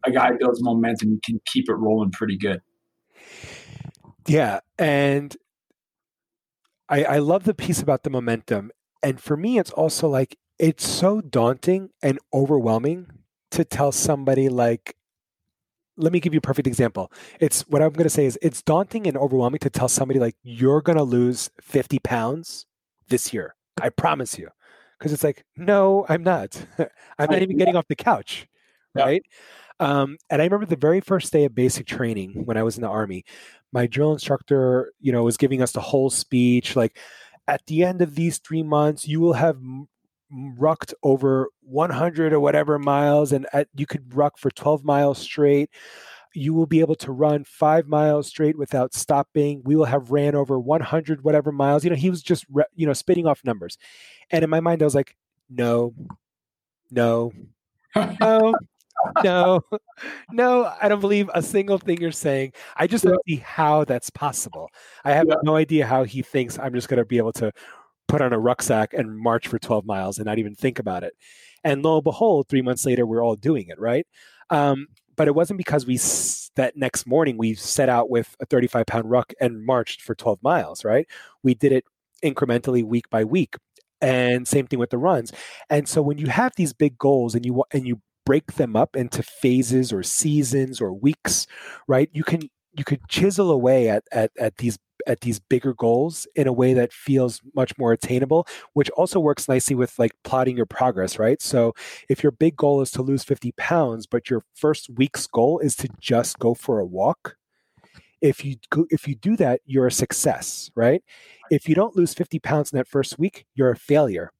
a guy builds momentum, he can keep it rolling pretty good. Yeah. And I, I love the piece about the momentum. And for me, it's also like, it's so daunting and overwhelming to tell somebody like, let me give you a perfect example. It's what I'm going to say is it's daunting and overwhelming to tell somebody like, you're going to lose fifty pounds this year. I promise you. Because it's like, no, I'm not. I'm not even getting off the couch, right? Yeah. Um, and I remember the very first day of basic training when I was in the Army, my drill instructor, you know, was giving us the whole speech. Like, at the end of these three months, you will have m- rucked over one hundred or whatever miles, and at, you could ruck for twelve miles straight. You will be able to run five miles straight without stopping. We will have ran over one hundred whatever miles. You know, he was just, re- you know, spitting off numbers. And in my mind, I was like, no, no, no, no, no. I don't believe a single thing you're saying. I just don't see how that's possible. I have yeah. no idea how he thinks I'm just going to be able to put on a rucksack and march for twelve miles and not even think about it. And lo and behold, three months later, we're all doing it, right? Um, But it wasn't because we that next morning we set out with a thirty-five pound ruck and marched for twelve miles, right? We did it incrementally week by week, and same thing with the runs. And so when you have these big goals and you and you break them up into phases or seasons or weeks, right? You can you could chisel away at at at these at these bigger goals in a way that feels much more attainable, which also works nicely with like plotting your progress, right? So if your big goal is to lose fifty pounds, but your first week's goal is to just go for a walk, if you go, if you do that, you're a success, right? If you don't lose fifty pounds in that first week, you're a failure.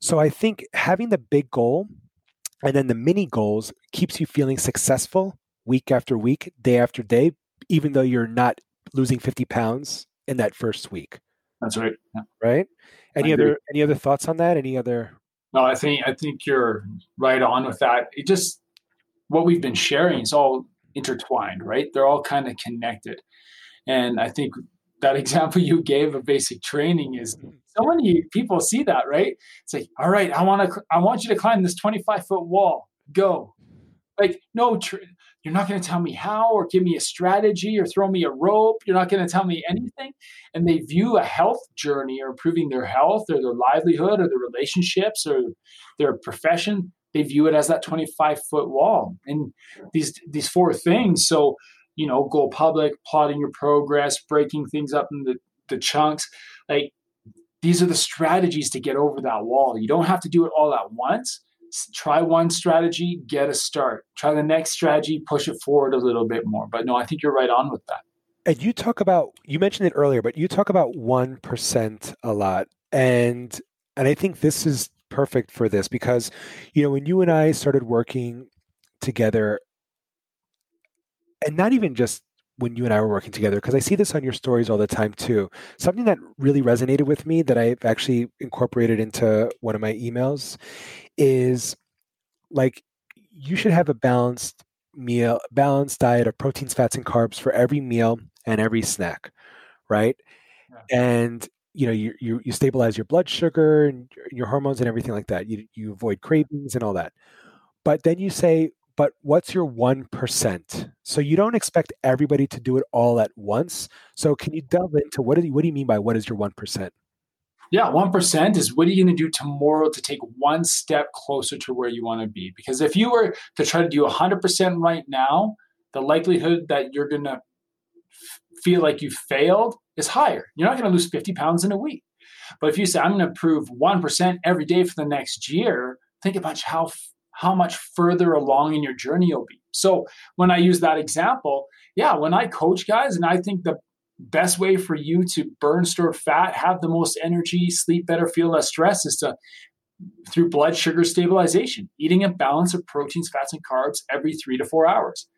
So I think having the big goal and then the mini goals keeps you feeling successful week after week, day after day, even though you're not losing fifty pounds in that first week. That's right. Yeah. Right. Any I other agree. Any other thoughts on that? Any other? No, I think I think you're right on with that. It just what we've been sharing is all intertwined, right? They're all kind of connected. And I think that example you gave of basic training is so many people see that, right? It's like, all right, I want to, I want you to climb this twenty-five foot wall. Go. Like, no, tr- you're not going to tell me how, or give me a strategy, or throw me a rope. You're not going to tell me anything. And they view a health journey or improving their health or their livelihood or their relationships or their profession. They view it as that twenty-five foot wall and these, these four things. So, you know, go public, plotting your progress, breaking things up into the, the chunks. Like, these are the strategies to get over that wall. You don't have to do it all at once. Try one strategy, get a start. Try the next strategy, push it forward a little bit more. But no, I think you're right on with that. And you talk about, you mentioned it earlier, but you talk about one percent a lot. And, and I think this is perfect for this because, you know, when you and I started working together, and not even just when you and I were working together, because I see this on your stories all the time too. Something that really resonated with me that I've actually incorporated into one of my emails is like, you should have a balanced meal, balanced diet of proteins, fats, and carbs for every meal and every snack, right? Yeah. And you know, you, you you stabilize your blood sugar and your hormones and everything like that. You you avoid cravings and all that. But then you say, but what's your one percent? So you don't expect everybody to do it all at once. So can you delve into what do you, what do you mean by what is your one percent? Yeah, one percent is what are you going to do tomorrow to take one step closer to where you want to be? Because if you were to try to do one hundred percent right now, the likelihood that you're going to f- feel like you failed is higher. You're not going to lose fifty pounds in a week. But if you say, I'm going to improve one percent every day for the next year, think about how f- how much further along in your journey you'll be. So when I use that example, yeah, when I coach guys, and I think the best way for you to burn stored fat, have the most energy, sleep better, feel less stress is to through blood sugar stabilization, eating a balance of proteins, fats, and carbs every three to four hours.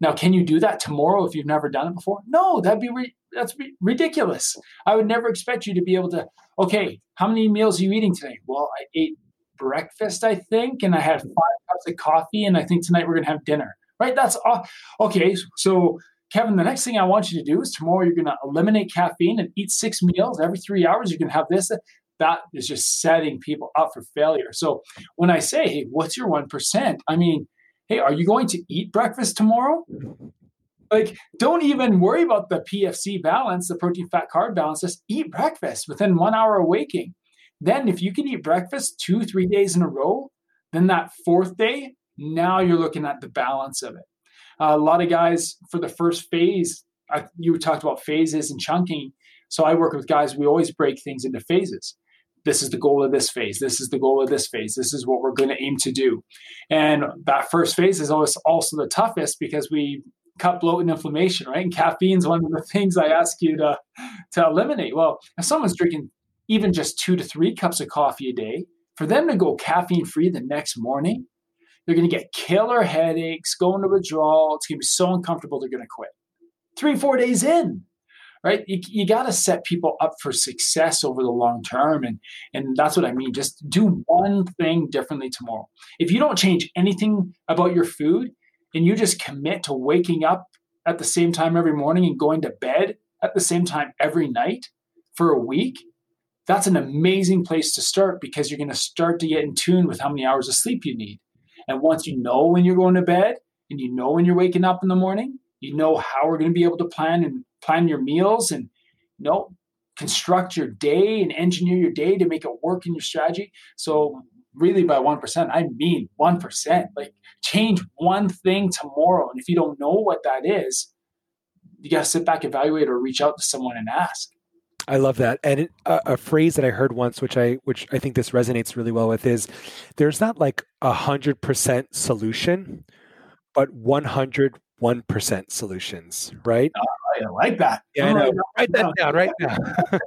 Now, can you do that tomorrow if you've never done it before? No, that'd be re- that's re- ridiculous. I would never expect you to be able to, okay, how many meals are you eating today? Well, I ate breakfast, I think, and I had five cups of coffee, and I think tonight we're going to have dinner, right? That's all. Okay, so Kevin, the next thing I want you to do is tomorrow you're going to eliminate caffeine and eat six meals every three hours. You're going to have this. That is just setting people up for failure. So when I say, hey, what's your one percent? I mean, hey, are you going to eat breakfast tomorrow? Like, don't even worry about the P F C balance, the protein, fat, carb balance. Just eat breakfast within one hour of waking. Then if you can eat breakfast two, three days in a row, then that fourth day, now you're looking at the balance of it. Uh, a lot of guys for the first phase, I, you talked about phases and chunking. So I work with guys, we always break things into phases. This is the goal of this phase. This is the goal of this phase. This is what we're going to aim to do. And that first phase is always also the toughest because we cut bloat and inflammation, right? And caffeine is one of the things I ask you to, to eliminate. Well, if someone's drinking even just two to three cups of coffee a day, for them to go caffeine-free the next morning, they're going to get killer headaches, go into withdrawal. It's going to be so uncomfortable, they're going to quit. Three, four days in, right? You, you got to set people up for success over the long term. And, and that's what I mean. Just do one thing differently tomorrow. If you don't change anything about your food and you just commit to waking up at the same time every morning and going to bed at the same time every night for a week, that's an amazing place to start because you're going to start to get in tune with how many hours of sleep you need. And once you know when you're going to bed and you know when you're waking up in the morning, you know how we're going to be able to plan and plan your meals and, you know, construct your day and engineer your day to make it work in your strategy. So really by one percent, I mean one percent. Like change one thing tomorrow. And if you don't know what that is, you got to sit back, evaluate, or reach out to someone and ask. I love that. And it, uh, a phrase that I heard once, which I which I think this resonates really well with is there's not like a one hundred percent solution, but 100 one percent solutions, right? Oh, I like that. Yeah, I know. Right. Write that down right now. uh,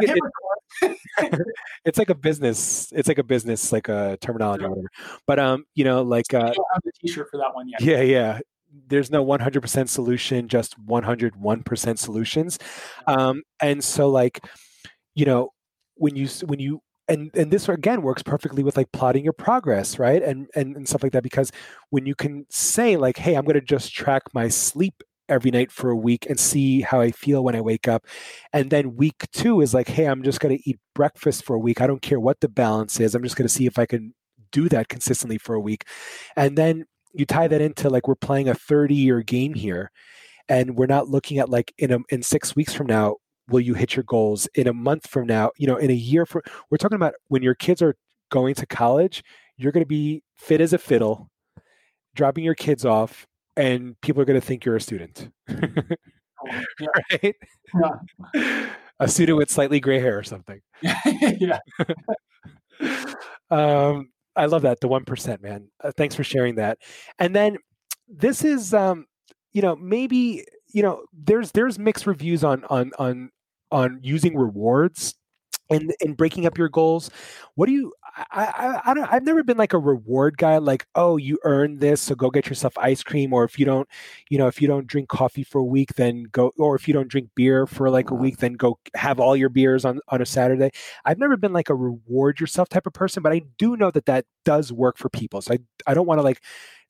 it, it, it, it's like a business. It's like a business, like a terminology, sure. Or whatever. But um, you know, like uh, I don't have the T-shirt for that one yet. Yeah, yeah. There's no one hundred percent solution, just one hundred one percent solutions. Um, and so, like, you know, when you when you and and this again works perfectly with like plotting your progress, right? And and and stuff like that, because when you can say like, hey, I'm going to just track my sleep every night for a week and see how I feel when I wake up. And then week two is like, hey, I'm just going to eat breakfast for a week. I don't care what the balance is. I'm just going to see if I can do that consistently for a week. And then you tie that into like, we're playing a thirty year game here, and we're not looking at like in a, in six weeks from now, will you hit your goals? In a month from now, you know, in a year from, we're talking about when your kids are going to college, you're going to be fit as a fiddle, dropping your kids off, and people are going to think you're a student, right? Yeah. A student with slightly gray hair or something. Yeah. um, I love that. The one percent, man. Uh, thanks for sharing that. And then this is, um, you know, maybe, you know, there's, there's mixed reviews on, on, on, on using rewards and, and breaking up your goals. What do you, I, I, I don't, I've never been like a reward guy, like, oh, you earned this, so go get yourself ice cream. Or if you don't, you know, if you don't drink coffee for a week, then go, or if you don't drink beer for like a week, then go have all your beers on, on a Saturday. I've never been like a reward yourself type of person, but I do know that that does work for people. So I, I don't want to like,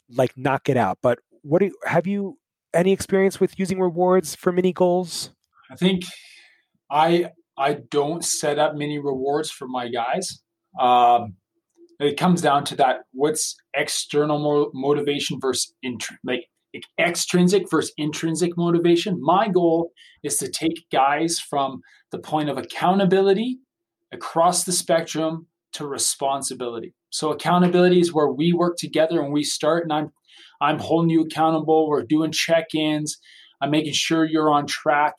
like knock it out, but what do you, have you any experience with using rewards for mini goals? I think I, I don't set up mini rewards for my guys. Um, it comes down to that. What's external mo- motivation versus intr- like extrinsic versus intrinsic motivation. My goal is to take guys from the point of accountability across the spectrum to responsibility. So accountability is where we work together and we start, and I'm, I'm holding you accountable. We're doing check-ins. I'm making sure you're on track,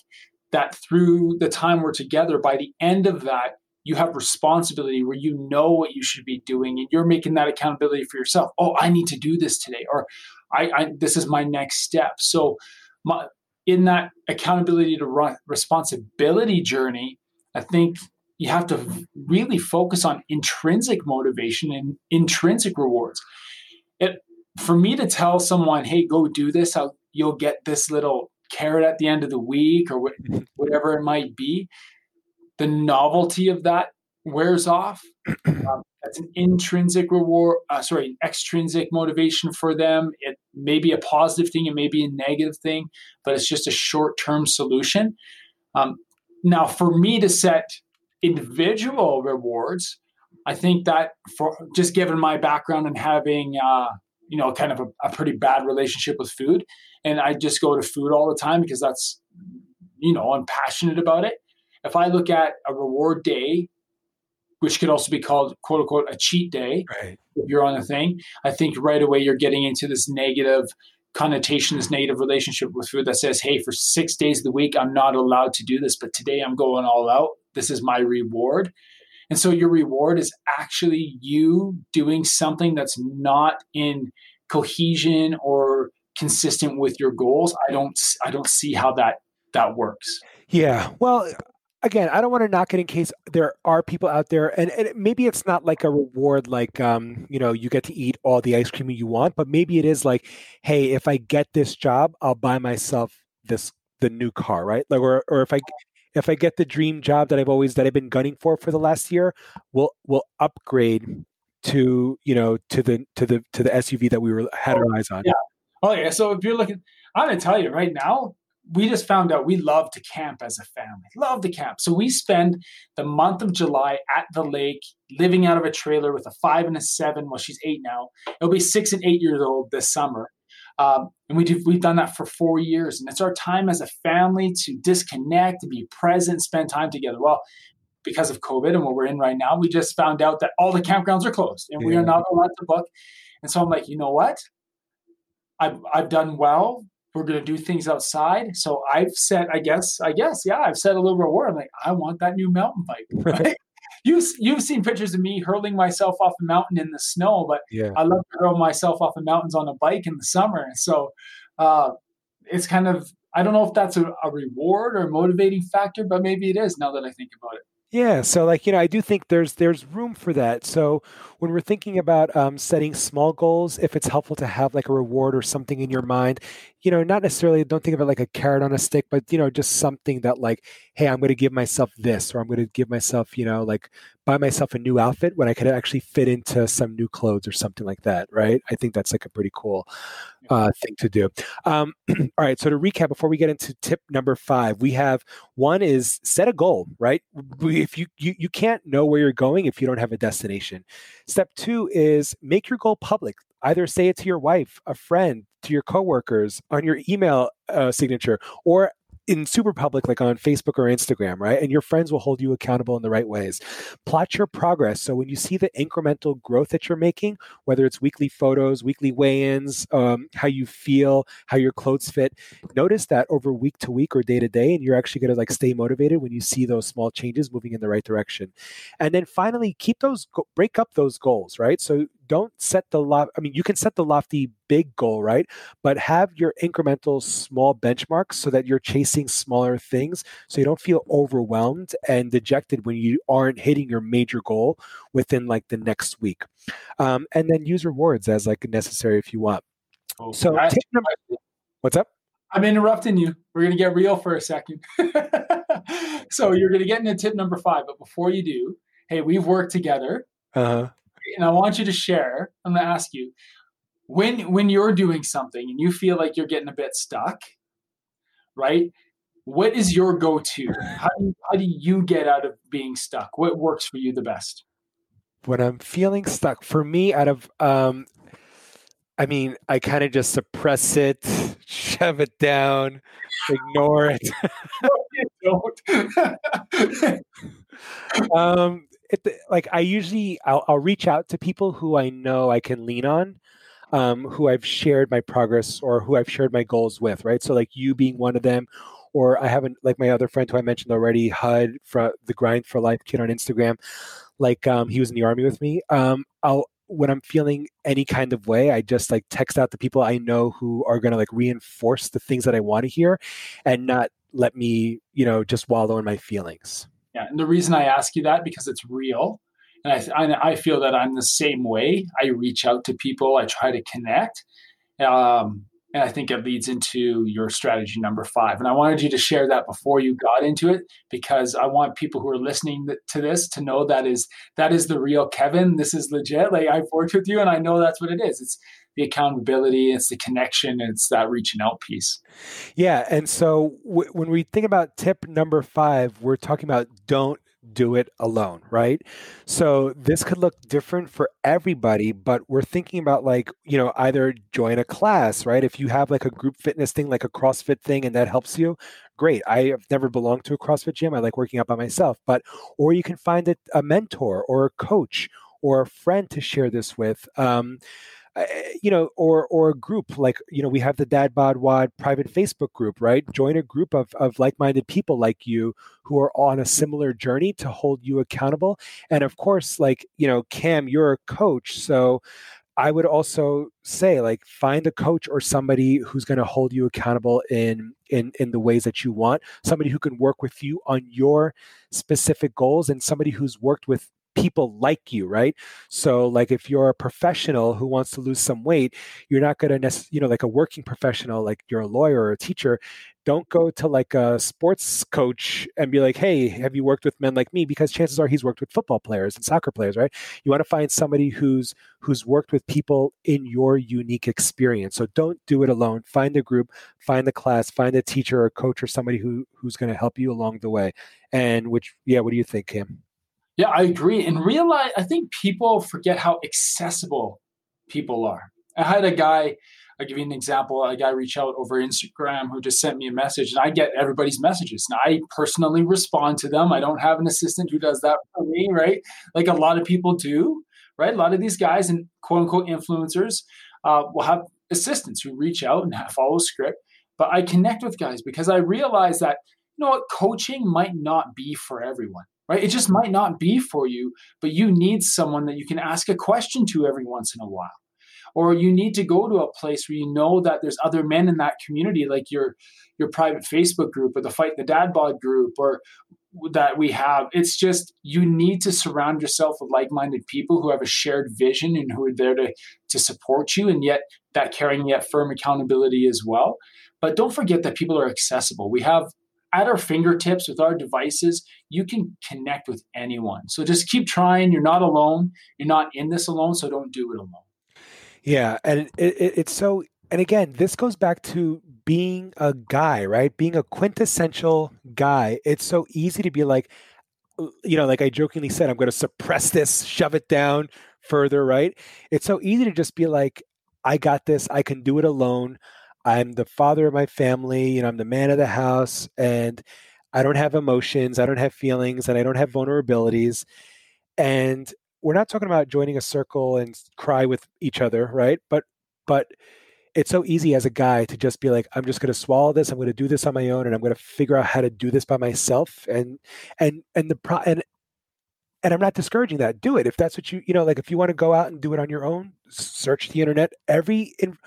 that through the time we're together, by the end of that, you have responsibility where you know what you should be doing, and you're making that accountability for yourself. Oh, I need to do this today, or I, I this is my next step. So my, in that accountability to run responsibility journey, I think you have to really focus on intrinsic motivation and intrinsic rewards. It, for me to tell someone, hey, go do this, I'll, you'll get this little carrot at the end of the week or wh- whatever it might be, the novelty of that wears off. Um, that's an intrinsic reward, uh, sorry, an extrinsic motivation for them. It may be a positive thing, it may be a negative thing, but it's just a short-term solution. Um, now, for me to set individual rewards, I think that for just given my background and having, uh, you know, kind of a, a pretty bad relationship with food, and I just go to food all the time because that's, you know, I'm passionate about it. If I look at a reward day, which could also be called, quote unquote, a cheat day, right, if you're on a thing, I think right away you're getting into this negative connotation, this negative relationship with food that says, hey, for six days of the week, I'm not allowed to do this, but today I'm going all out. This is my reward. And so your reward is actually you doing something that's not in cohesion or consistent with your goals. I don't, I don't see how that, that works. Yeah. Well, again, I don't want to knock it in case there are people out there, and, and maybe it's not like a reward, like, um, you know, you get to eat all the ice cream you want, but maybe it is like, hey, if I get this job, I'll buy myself this, the new car, right? Like, or, or if I, if I get the dream job that I've always, that I've been gunning for for the last year, we'll, we'll upgrade to, you know, to the, to the, to the S U V that we were, had our eyes on. Yeah. Oh yeah. So if you're looking, I'm going to tell you right now, we just found out we love to camp as a family, love to camp. So we spend the month of July at the lake, living out of a trailer with a five and a seven. Well, she's eight now. It'll be six and eight years old this summer. Um, and we do, we've done that for four years. And it's our time as a family to disconnect, to be present, spend time together. Well, because of COVID and what we're in right now, we just found out that all the campgrounds are closed and yeah. we are not allowed to book. And so I'm like, you know what? I've, I've done well. We're going to do things outside. So I've said, I guess, I guess, yeah, I've said a little reward. I'm like, I want that new mountain bike. Right? you, you've seen pictures of me hurling myself off a mountain in the snow, but yeah. I love to hurl myself off of mountains on a bike in the summer. And so uh, it's kind of, I don't know if that's a, a reward or a motivating factor, but maybe it is now that I think about it. Yeah. So like, you know, I do think there's there's room for that. So when we're thinking about um, setting small goals, if it's helpful to have like a reward or something in your mind, you know, not necessarily, don't think of it like a carrot on a stick, but, you know, just something that like, hey, I'm going to give myself this, or I'm going to give myself, you know, like buy myself a new outfit when I could actually fit into some new clothes or something like that. Right. I think that's like a pretty cool uh, thing to do. Um, all right. So to recap, before we get into tip number five, we have one is set a goal, right? We, If you, you you can't know where you're going if you don't have a destination. Step two is make your goal public. Either say it to your wife, a friend, to your coworkers, on your email uh, signature, or in super public, like on Facebook or Instagram, right? And your friends will hold you accountable in the right ways. Plot your progress. So when you see the incremental growth that you're making, whether it's weekly photos, weekly weigh-ins, um, how you feel, how your clothes fit, notice that over week to week or day to day, and you're actually going to like stay motivated when you see those small changes moving in the right direction. And then finally, keep those, break up those goals, right? So don't set the loft. I mean, you can set the lofty big goal, right? But have your incremental small benchmarks so that you're chasing smaller things, so you don't feel overwhelmed and dejected when you aren't hitting your major goal within like the next week. Um, and then use rewards as like necessary if you want. Oh, so, I, tip number, what's up? I'm interrupting you. We're gonna get real for a second. So you're gonna get into tip number five, but before you do, hey, we've worked together. Uh huh. And I want you to share, I'm going to ask you, when when you're doing something and you feel like you're getting a bit stuck, right? What is your go-to? How do, how do you get out of being stuck? What works for you the best? When I'm feeling stuck, for me, out of, um, I mean, I kind of just suppress it, shove it down, ignore it. No, you don't. um It, like I usually, I'll, I'll reach out to people who I know I can lean on, um, who I've shared my progress or who I've shared my goals with, right? So like you being one of them, or I haven't, like my other friend who I mentioned already, Hud, from the Grind for Life kid on Instagram, like um, he was in the army with me. Um, I'll when I'm feeling any kind of way, I just like text out the people I know who are going to like reinforce the things that I want to hear, and not let me, you know, just wallow in my feelings. Yeah, and the reason I ask you that, because it's real, and I, I I feel that I'm the same way. I reach out to people, I try to connect, um, and I think it leads into your strategy number five. And I wanted you to share that before you got into it, because I want people who are listening to this to know that is that is the real Kevin. This is legit. Like I've worked with you, and I know that's what it is. It's the accountability, it's the connection, it's that reaching out piece. Yeah. And so w- when we think about tip number five, we're talking about don't do it alone, right? So this could look different for everybody, but we're thinking about like, you know, either join a class, right? If you have like a group fitness thing, like a CrossFit thing, and that helps you, great. I have never belonged to a CrossFit gym. I like working out by myself, but, or you can find a, a mentor or a coach or a friend to share this with. Um, Uh, you know, or or a group like, you know, we have the DadBodWod private Facebook group, right? Join a group of of like-minded people like you who are on a similar journey to hold you accountable. And of course, like, you know, Cam, you're a coach. So I would also say like find a coach or somebody who's going to hold you accountable in, in, in the ways that you want, somebody who can work with you on your specific goals, and somebody who's worked with people like you, right? So like if you're a professional who wants to lose some weight, you're not going to necessarily, you know, like a working professional, like you're a lawyer or a teacher, don't go to like a sports coach and be like, hey, have you worked with men like me? Because chances are he's worked with football players and soccer players, right? You want to find somebody who's who's worked with people in your unique experience. So don't do it alone. Find a group, find a class, find a teacher or coach or somebody who who's going to help you along the way. And which, yeah, what do you think, Cam? Yeah, I agree. And realize, I think people forget how accessible people are. I had a guy, I'll give you an example, a guy reach out over Instagram who just sent me a message, and I get everybody's messages. Now, I personally respond to them. I don't have an assistant who does that for me, right? Like a lot of people do, right? A lot of these guys and quote unquote influencers uh, will have assistants who reach out and follow script. But I connect with guys because I realize that, you know what, coaching might not be for everyone. Right? It just might not be for you, but you need someone that you can ask a question to every once in a while. or you need to go to a place where you know that there's other men in that community, like your your private Facebook group or the Fight the Dad Bod group or that we have. It's just, you need to surround yourself with like-minded people who have a shared vision and who are there to to support you, and yet that carrying that firm accountability as well. But don't forget that people are accessible. We have at our fingertips with our devices, you can connect with anyone. So just keep trying. You're not alone. You're not in this alone. So don't do it alone. Yeah. And it, it, it's so, and again, this goes back to being a guy, right? Being a quintessential guy. It's so easy to be like, you know, like I jokingly said, I'm going to suppress this, shove it down further, right? It's so easy to just be like, I got this. I can do it alone. I'm the father of my family, you know, I'm the man of the house, and I don't have emotions, I don't have feelings, and I don't have vulnerabilities. And we're not talking about joining a circle and cry with each other, right? But but it's so easy as a guy to just be like, I'm just going to swallow this, I'm going to do this on my own, and I'm going to figure out how to do this by myself. And and and the pro and and I'm not discouraging that. Do it if that's what you you know, like if you want to go out and do it on your own, search the internet. Every in,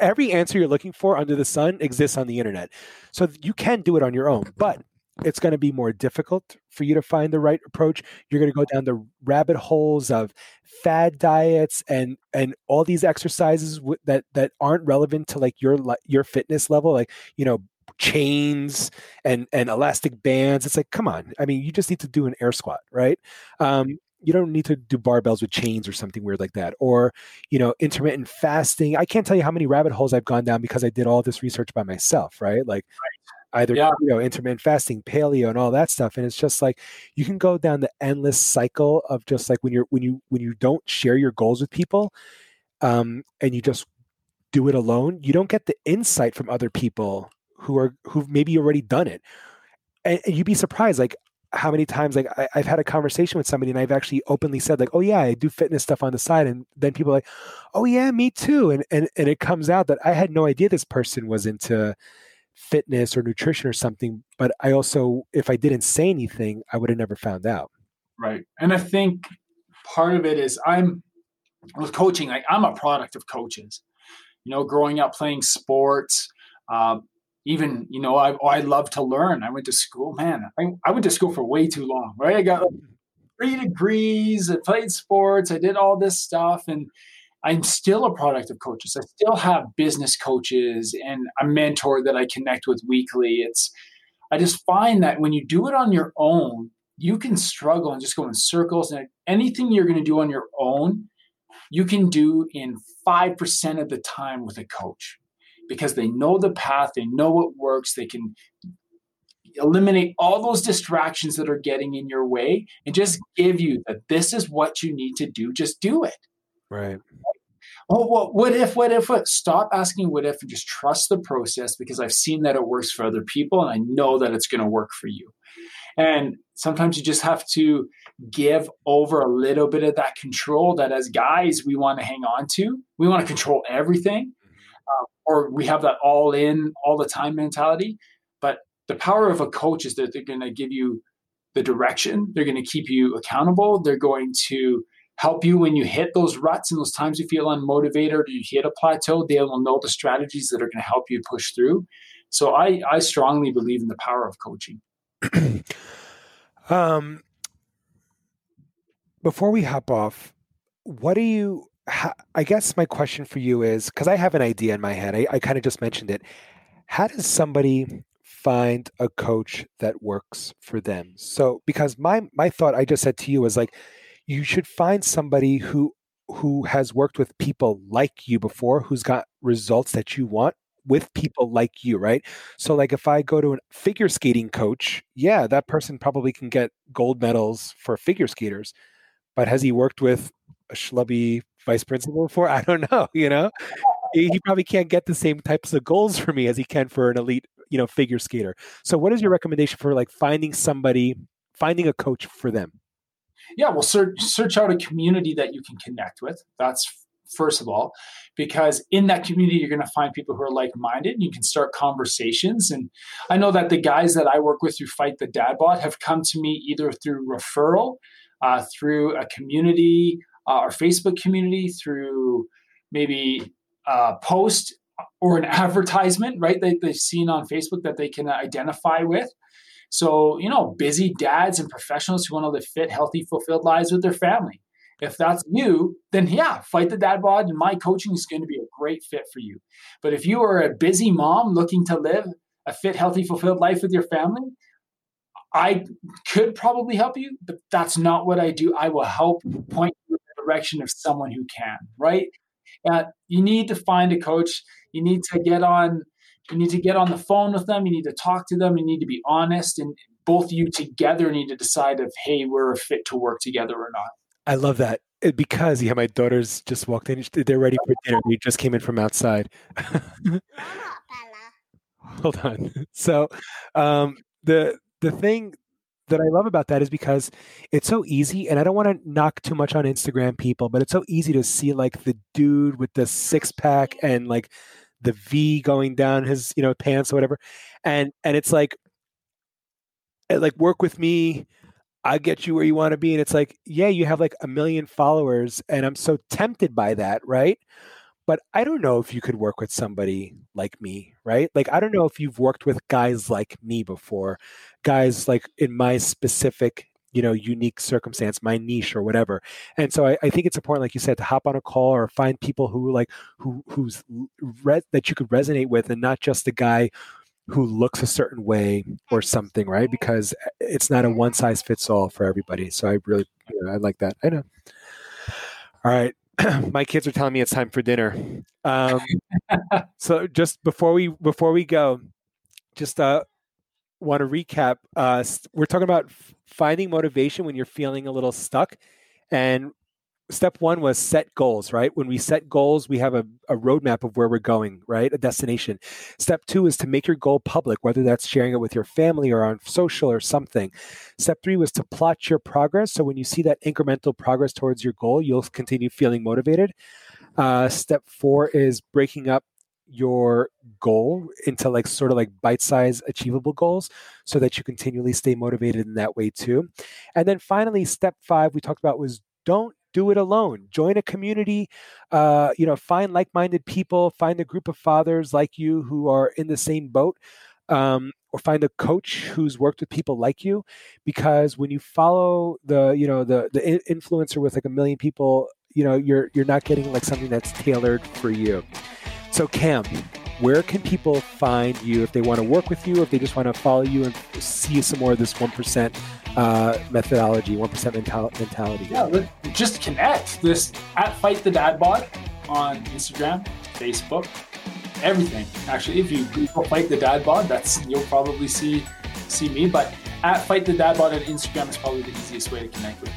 every answer you're looking for under the sun exists on the internet. So you can do it on your own, but it's going to be more difficult for you to find the right approach. You're going to go down the rabbit holes of fad diets and and all these exercises w- that that aren't relevant to like your your fitness level, like, you know, chains and and elastic bands. It's like, come on. I mean, you just need to do an air squat, right? Um, you don't need to do barbells with chains or something weird like that. Or, you know, intermittent fasting. I can't tell you how many rabbit holes I've gone down because I did all this research by myself, right? Like right. either, yeah. you know, intermittent fasting, paleo and all that stuff. And it's just like, you can go down the endless cycle of just like when you're, when you, when you don't share your goals with people, um, and you just do it alone, you don't get the insight from other people who are, who've maybe already done it. And, and you'd be surprised. Like, how many times like I, I've had a conversation with somebody and I've actually openly said like, oh yeah, I do fitness stuff on the side. And then people are like, oh yeah, me too. And, and, and it comes out that I had no idea this person was into fitness or nutrition or something. But I also, if I didn't say anything, I would have never found out. Right. And I think part of it is I'm with coaching. Like, I'm a product of coaches, you know, growing up playing sports, uh, even, you know, I I love to learn. I went to school, man, I, I went to school for way too long, right? I got like three degrees, I played sports, I did all this stuff. And I'm still a product of coaches. I still have business coaches and a mentor that I connect with weekly. It's, I just find that when you do it on your own, you can struggle and just go in circles. And anything you're going to do on your own, you can do in five percent of the time with a coach, because they know the path, they know what works, they can eliminate all those distractions that are getting in your way and just give you that this is what you need to do, just do it. Right. Oh, well, what if, what if, what? Stop asking what if and just trust the process, because I've seen that it works for other people and I know that it's going to work for you. And sometimes you just have to give over a little bit of that control that as guys we want to hang on to. We want to control everything. Uh, or we have that all in all the time mentality. But the power of a coach is that they're going to give you the direction. They're going to keep you accountable. They're going to help you when you hit those ruts and those times you feel unmotivated or you hit a plateau. They will know the strategies that are going to help you push through. So I, I strongly believe in the power of coaching. um, before we hop off, what do you... I guess my question for you is, because I have an idea in my head, I, I kind of just mentioned it. How does somebody find a coach that works for them? So, because my my thought I just said to you was like, you should find somebody who who has worked with people like you before, who's got results that you want with people like you, right? So like if I go to a figure skating coach, yeah, that person probably can get gold medals for figure skaters, but has he worked with a schlubby vice principal for? I don't know. You know, he probably can't get the same types of goals for me as he can for an elite, you know, figure skater. So what is your recommendation for like finding somebody, finding a coach for them? Yeah. Well, search, search out a community that you can connect with. That's first of all, because in that community, you're going to find people who are like-minded and you can start conversations. And I know that the guys that I work with who Fight the Dad Bod have come to me either through referral, uh, through a community, Uh, our Facebook community, through maybe uh, post or an advertisement, right, that they've seen on Facebook that they can identify with. So, you know, busy dads and professionals who want to live fit, healthy, fulfilled lives with their family. If that's you, then yeah, Fight the Dad Bod and my coaching is going to be a great fit for you. But if you are a busy mom looking to live a fit, healthy, fulfilled life with your family, I could probably help you, but that's not what I do. I will help point you in the direction of someone who can, right? Uh, you need to find a coach. You need to get on You need to get on the phone with them. You need to talk to them. You need to be honest. And both of you together need to decide if, hey, we're fit to work together or not. I love that. Because, yeah, my daughters just walked in. They're ready for dinner. We just came in from outside. Hold on. So um, the the thing that I love about that is because it's so easy, and I don't want to knock too much on Instagram people, but it's so easy to see like the dude with the six pack and like the V going down his, you know, pants or whatever. And, and it's like, like work with me. I get you where you want to be. And it's like, yeah, you have like a million followers and I'm so tempted by that. Right. But I don't know if you could work with somebody like me. Right. Like, I don't know if you've worked with guys like me before, guys like in my specific, you know, unique circumstance, my niche or whatever. And so I, I think it's important, like you said, to hop on a call or find people who like, who, who's re- that you could resonate with, and not just the guy who looks a certain way or something, right? Because it's not a one size fits all for everybody. So I really, you know, I like that. I know. All right. My kids are telling me it's time for dinner. Um, so just before we, before we go, just, uh, want to recap. Uh, we're talking about f- finding motivation when you're feeling a little stuck. And step one was set goals, right? When we set goals, we have a, a roadmap of where we're going, right? A destination. Step two is to make your goal public, whether that's sharing it with your family or on social or something. Step three was to plot your progress. So when you see that incremental progress towards your goal, you'll continue feeling motivated. Uh, step four is breaking up your goal into like sort of like bite-sized achievable goals so that you continually stay motivated in that way too. And then finally, step five we talked about was don't do it alone. Join a community, uh, you know, find like-minded people, find a group of fathers like you who are in the same boat, um, or find a coach who's worked with people like you, because when you follow the, you know, the, the influencer with like a million people, you know, you're, you're not getting like something that's tailored for you. So Cam, where can people find you if they want to work with you, if they just want to follow you and see some more of this one percent uh, methodology, one percent mental- mentality? Yeah, just connect. This at Fight the Dad Bod on Instagram, Facebook, everything. Actually, if you Google Fight the Dad Bod, that's you'll probably see see me. But at Fight the Dad Bod on Instagram is probably the easiest way to connect with me.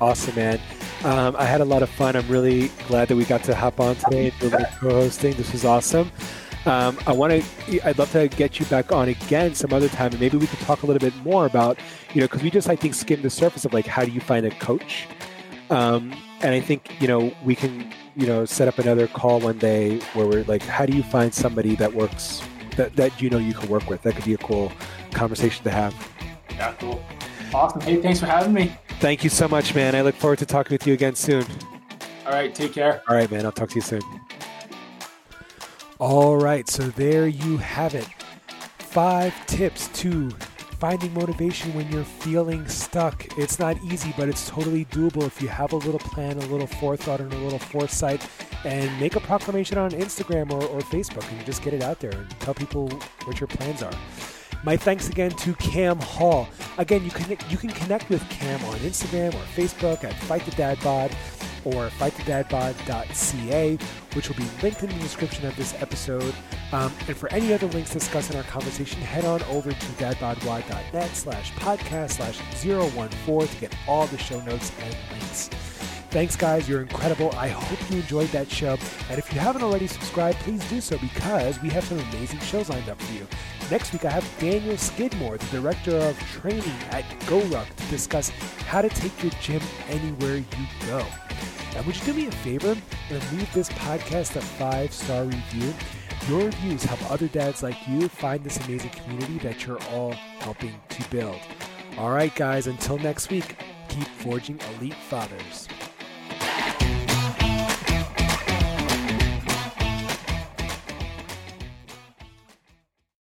Awesome, man. Um, I had a lot of fun. I'm really glad that we got to hop on today and do the co-hosting. This was awesome. Um, I want to. I'd love to get you back on again some other time, and maybe we could talk a little bit more about, you know, because we just I think skimmed the surface of like how do you find a coach, um, and I think you know we can you know set up another call one day where we're like, how do you find somebody that works that that you know you can work with? That could be a cool conversation to have. Yeah, cool. Awesome. Hey, thanks for having me. Thank you so much, man. I look forward to talking with you again soon. All right. Take care. All right, man. I'll talk to you soon. All right. So there you have it. Five tips to finding motivation when you're feeling stuck. It's not easy, but it's totally doable if you have a little plan, a little forethought, and a little foresight, and make a proclamation on Instagram or, or Facebook and just get it out there and tell people what your plans are. My thanks again to Cam Hall. Again, you can you can connect with Cam on Instagram or Facebook at Fight the Dad Bod or fight the dad bod dot c a, which will be linked in the description of this episode. Um, and for any other links discussed in our conversation, head on over to dadbodwod.net slash podcast slash 014 to get all the show notes and links. Thanks, guys. You're incredible. I hope you enjoyed that show. And if you haven't already subscribed, please do so, because we have some amazing shows lined up for you. Next week, I have Daniel Skidmore, the director of training at GoRuck, to discuss how to take your gym anywhere you go. And would you do me a favor and leave this podcast a five-star review? Your reviews help other dads like you find this amazing community that you're all helping to build. All right, guys, until next week, keep forging elite fathers.